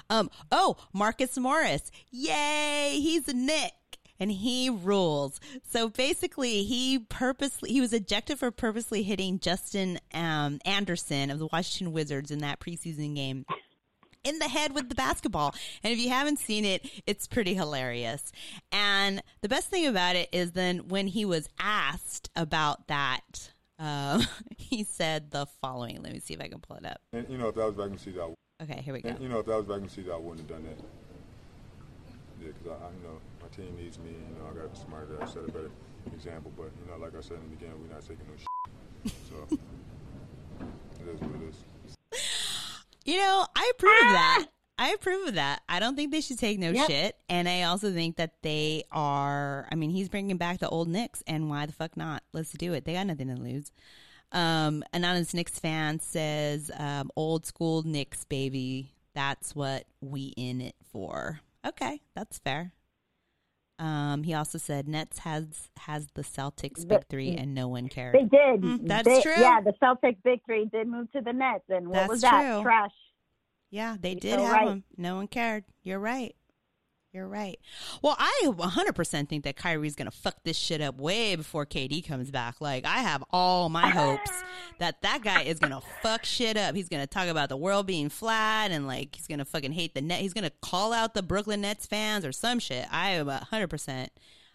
Um. Oh, Marcus Morris. Yay! He's a Knick. And he rules. So basically, he purposely he was ejected for purposely hitting Justin um, Anderson of the Washington Wizards in that preseason game in the head with the basketball. And if you haven't seen it, it's pretty hilarious. And the best thing about it is then when he was asked about that, uh, he said the following. Let me see if I can pull it up. And, you know, if that was vacancy, that would. Okay, here we go. And, you know, if that was vacancy, I wouldn't have done that. Yeah, because I, I you know my team needs me. You know, I got somebody that I set a better example. But, you know, like I said in the beginning, we're not taking no shit. So, it is what it is. You know, I approve of that. I approve of that. I don't think they should take no yep. shit. And I also think that they are, I mean, he's bringing back the old Knicks, and why the fuck not? Let's do it. They got nothing to lose. Um, Anonymous Knicks fan says, um, old school Knicks, baby. That's what we in it for. Okay, that's fair. Um, he also said Nets has has the Celtics big three and no one cared. They did. Mm, that's they, true. Yeah, the Celtics big three did move to the Nets, and what that's was that true. Trash? Yeah, they You're did so have right. them. No one cared. You're right. You're right. Well, I one hundred percent think that Kyrie's going to fuck this shit up way before K D comes back. Like, I have all my hopes that that guy is going to fuck shit up. He's going to talk about the world being flat and, like, he's going to fucking hate the net. He's going to call out the Brooklyn Nets fans or some shit. I am one hundred percent.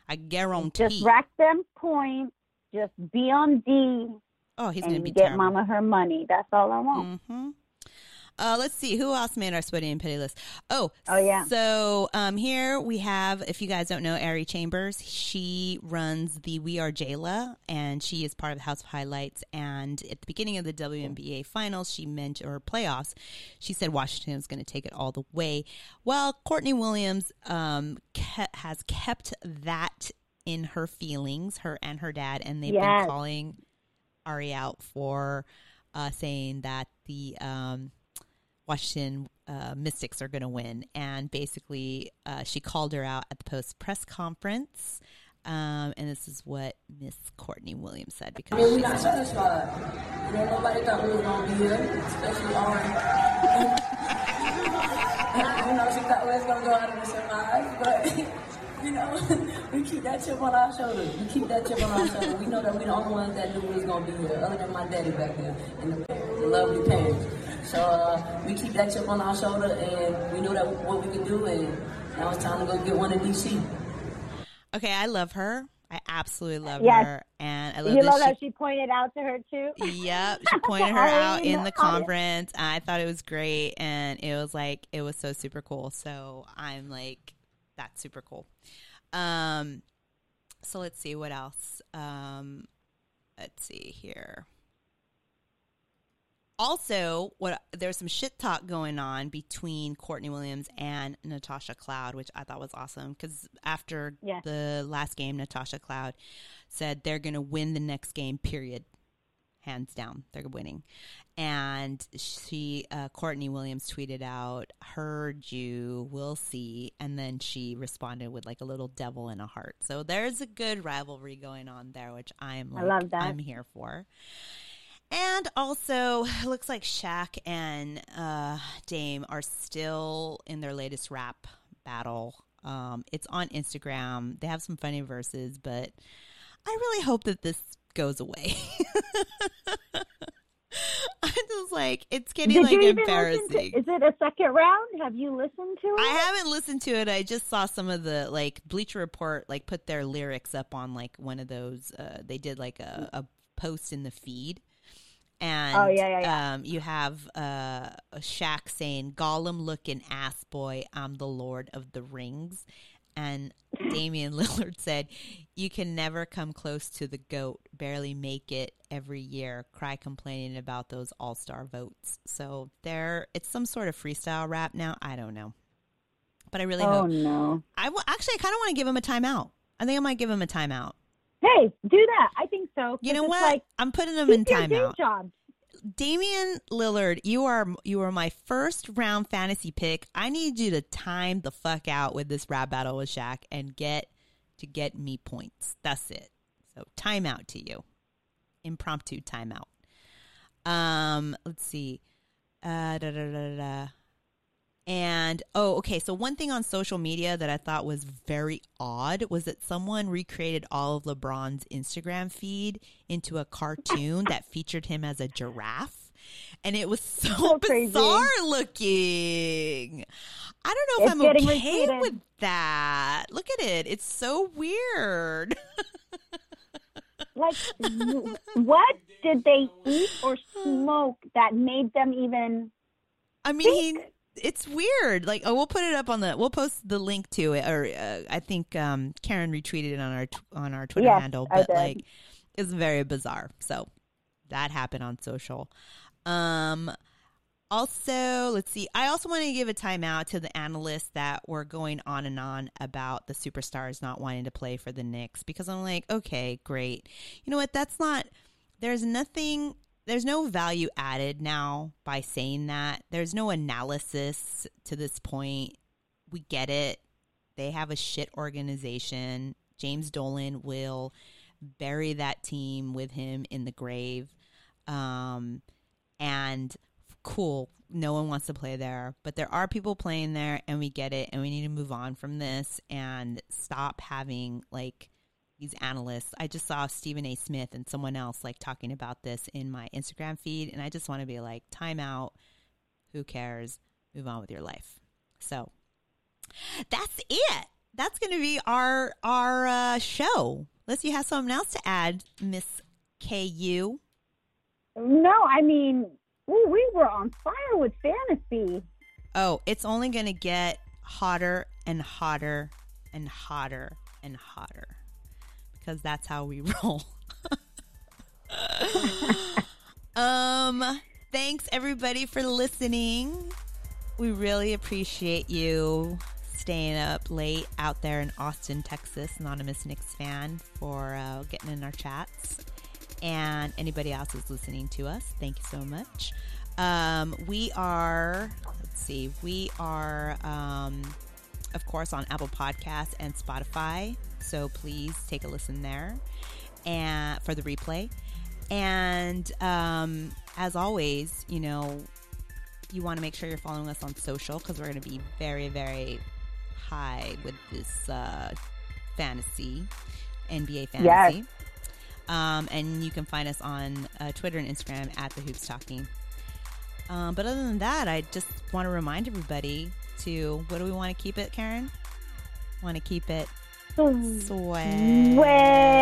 I guarantee. Just rack them points. Just be on D. Oh, he's going to be terrible. And get mama her money. That's all I want. Mm-hmm. Uh, let's see. Who else made our Sweaty and Petty list? Oh, oh yeah. So um, here we have, if you guys don't know, Ari Chambers. She runs the We Are J-Lo, and she is part of the House of Highlights. And at the beginning of the W N B A finals, she mentioned, or playoffs, she said Washington was going to take it all the way. Well, Courtney Williams um, kept, has kept that in her feelings, her and her dad, and they've yes. been calling Ari out for uh, saying that the um, – Washington uh, Mystics are going to win. And basically, uh, she called her out at the post-press conference. Um, and this is what Miss Courtney Williams said. Because yeah, we got satisfied. You know, nobody thought we were going to be here, especially Ari. You know, she thought we was going to go out and survive. But, you know, we keep that chip on our shoulders. We keep that chip on our shoulders. We know that we're the only ones that knew we was going to be here, other than my daddy back there and the lovely parents. So uh, we keep that chip on our shoulder, and we know that what we can do, and now it's time to go get one in D C. Okay, I love her. I absolutely love yes. her, and I love you that, love she, that she pointed out to her too. Yep, she pointed her out in the conference. I thought it was great, and it was like it was so super cool. So I'm like, that's super cool. Um, so let's see what else. Um, let's see here. Also, what there's some shit talk going on between Courtney Williams and Natasha Cloud, which I thought was awesome because after yeah. the last game, Natasha Cloud said they're going to win the next game, period. Hands down, they're winning. And she, uh, Courtney Williams tweeted out, heard you, we'll see. And then she responded with like a little devil and a heart. So there's a good rivalry going on there, which I'm like, I love that. I'm here for. And also, it looks like Shaq and uh, Dame are still in their latest rap battle. Um, it's on Instagram. They have some funny verses, but I really hope that this goes away. I'm just like, it's getting Did like embarrassing. To, is it a second round? Have you listened to it? I haven't listened to it. I just saw some of the like Bleacher Report, like put their lyrics up on like one of those. Uh, they did like a, a post in the feed. And oh, yeah, yeah, yeah. Um, you have uh, Shaq saying, Gollum-looking ass boy, I'm the Lord of the Rings. And Damian Lillard said, you can never come close to the GOAT, barely make it every year, cry complaining about those all-star votes. So there, it's some sort of freestyle rap now. I don't know. but I really oh, hope. Oh, no. I w- actually, I kind of want to give him a timeout. I think I might give him a timeout. Hey, do that. I think so. You know what? Like, I'm putting him in timeout. Job. Damian Lillard, you are you are my first round fantasy pick. I need you to time the fuck out with this rap battle with Shaq and get to get me points. That's it. So timeout to you. Impromptu timeout. Um, let's see. Uh, da, da, da, da. And, oh, okay. So one thing on social media that I thought was very odd was that someone recreated all of LeBron's Instagram feed into a cartoon that featured him as a giraffe. And it was so, so bizarre crazy. Looking. I don't know if it's I'm okay repeated. With that. Look at it. It's so weird. Like, what did they eat or smoke that made them even I mean, think? It's weird. Like, oh, we'll put it up on the, we'll post the link to it. Or uh, I think um, Karen retweeted it on our, on our Twitter yes, handle. But, like, it's very bizarre. So, that happened on social. Um, also, let's see. I also want to give a timeout to the analysts that were going on and on about the superstars not wanting to play for the Knicks. Because I'm like, okay, great. You know what? That's not, there's nothing... There's no value added now by saying that. There's no analysis to this point. We get it. They have a shit organization. James Dolan will bury that team with him in the grave. Um, and cool, no one wants to play there. But there are people playing there, and we get it, and we need to move on from this and stop having, like, these analysts. I just saw Stephen A. Smith and someone else like talking about this in my Instagram feed. And I just want to be like, time out. Who cares? Move on with your life. So that's it. That's going to be our, our uh, show. Unless you have something else to add, Miss K U. No, I mean, ooh, we were on fire with fantasy. Oh, it's only going to get hotter and hotter and hotter and hotter. Because that's how we roll. um, thanks, everybody, for listening. We really appreciate you staying up late out there in Austin, Texas, Anonymous Knicks fan, for uh, getting in our chats. And anybody else who's listening to us, thank you so much. Um, we are, let's see, we are, um, of course, on Apple Podcasts and Spotify. So please take a listen there and for the replay. And um, as always, you know, you want to make sure you're following us on social because we're going to be very, very high with this uh, fantasy, N B A fantasy. Yes. Um, and you can find us on uh, Twitter and Instagram at The Hoops Talking. Um, but other than that, I just want to remind everybody to, what do we want to keep it, Karen? Want to keep it? Sway. Sway.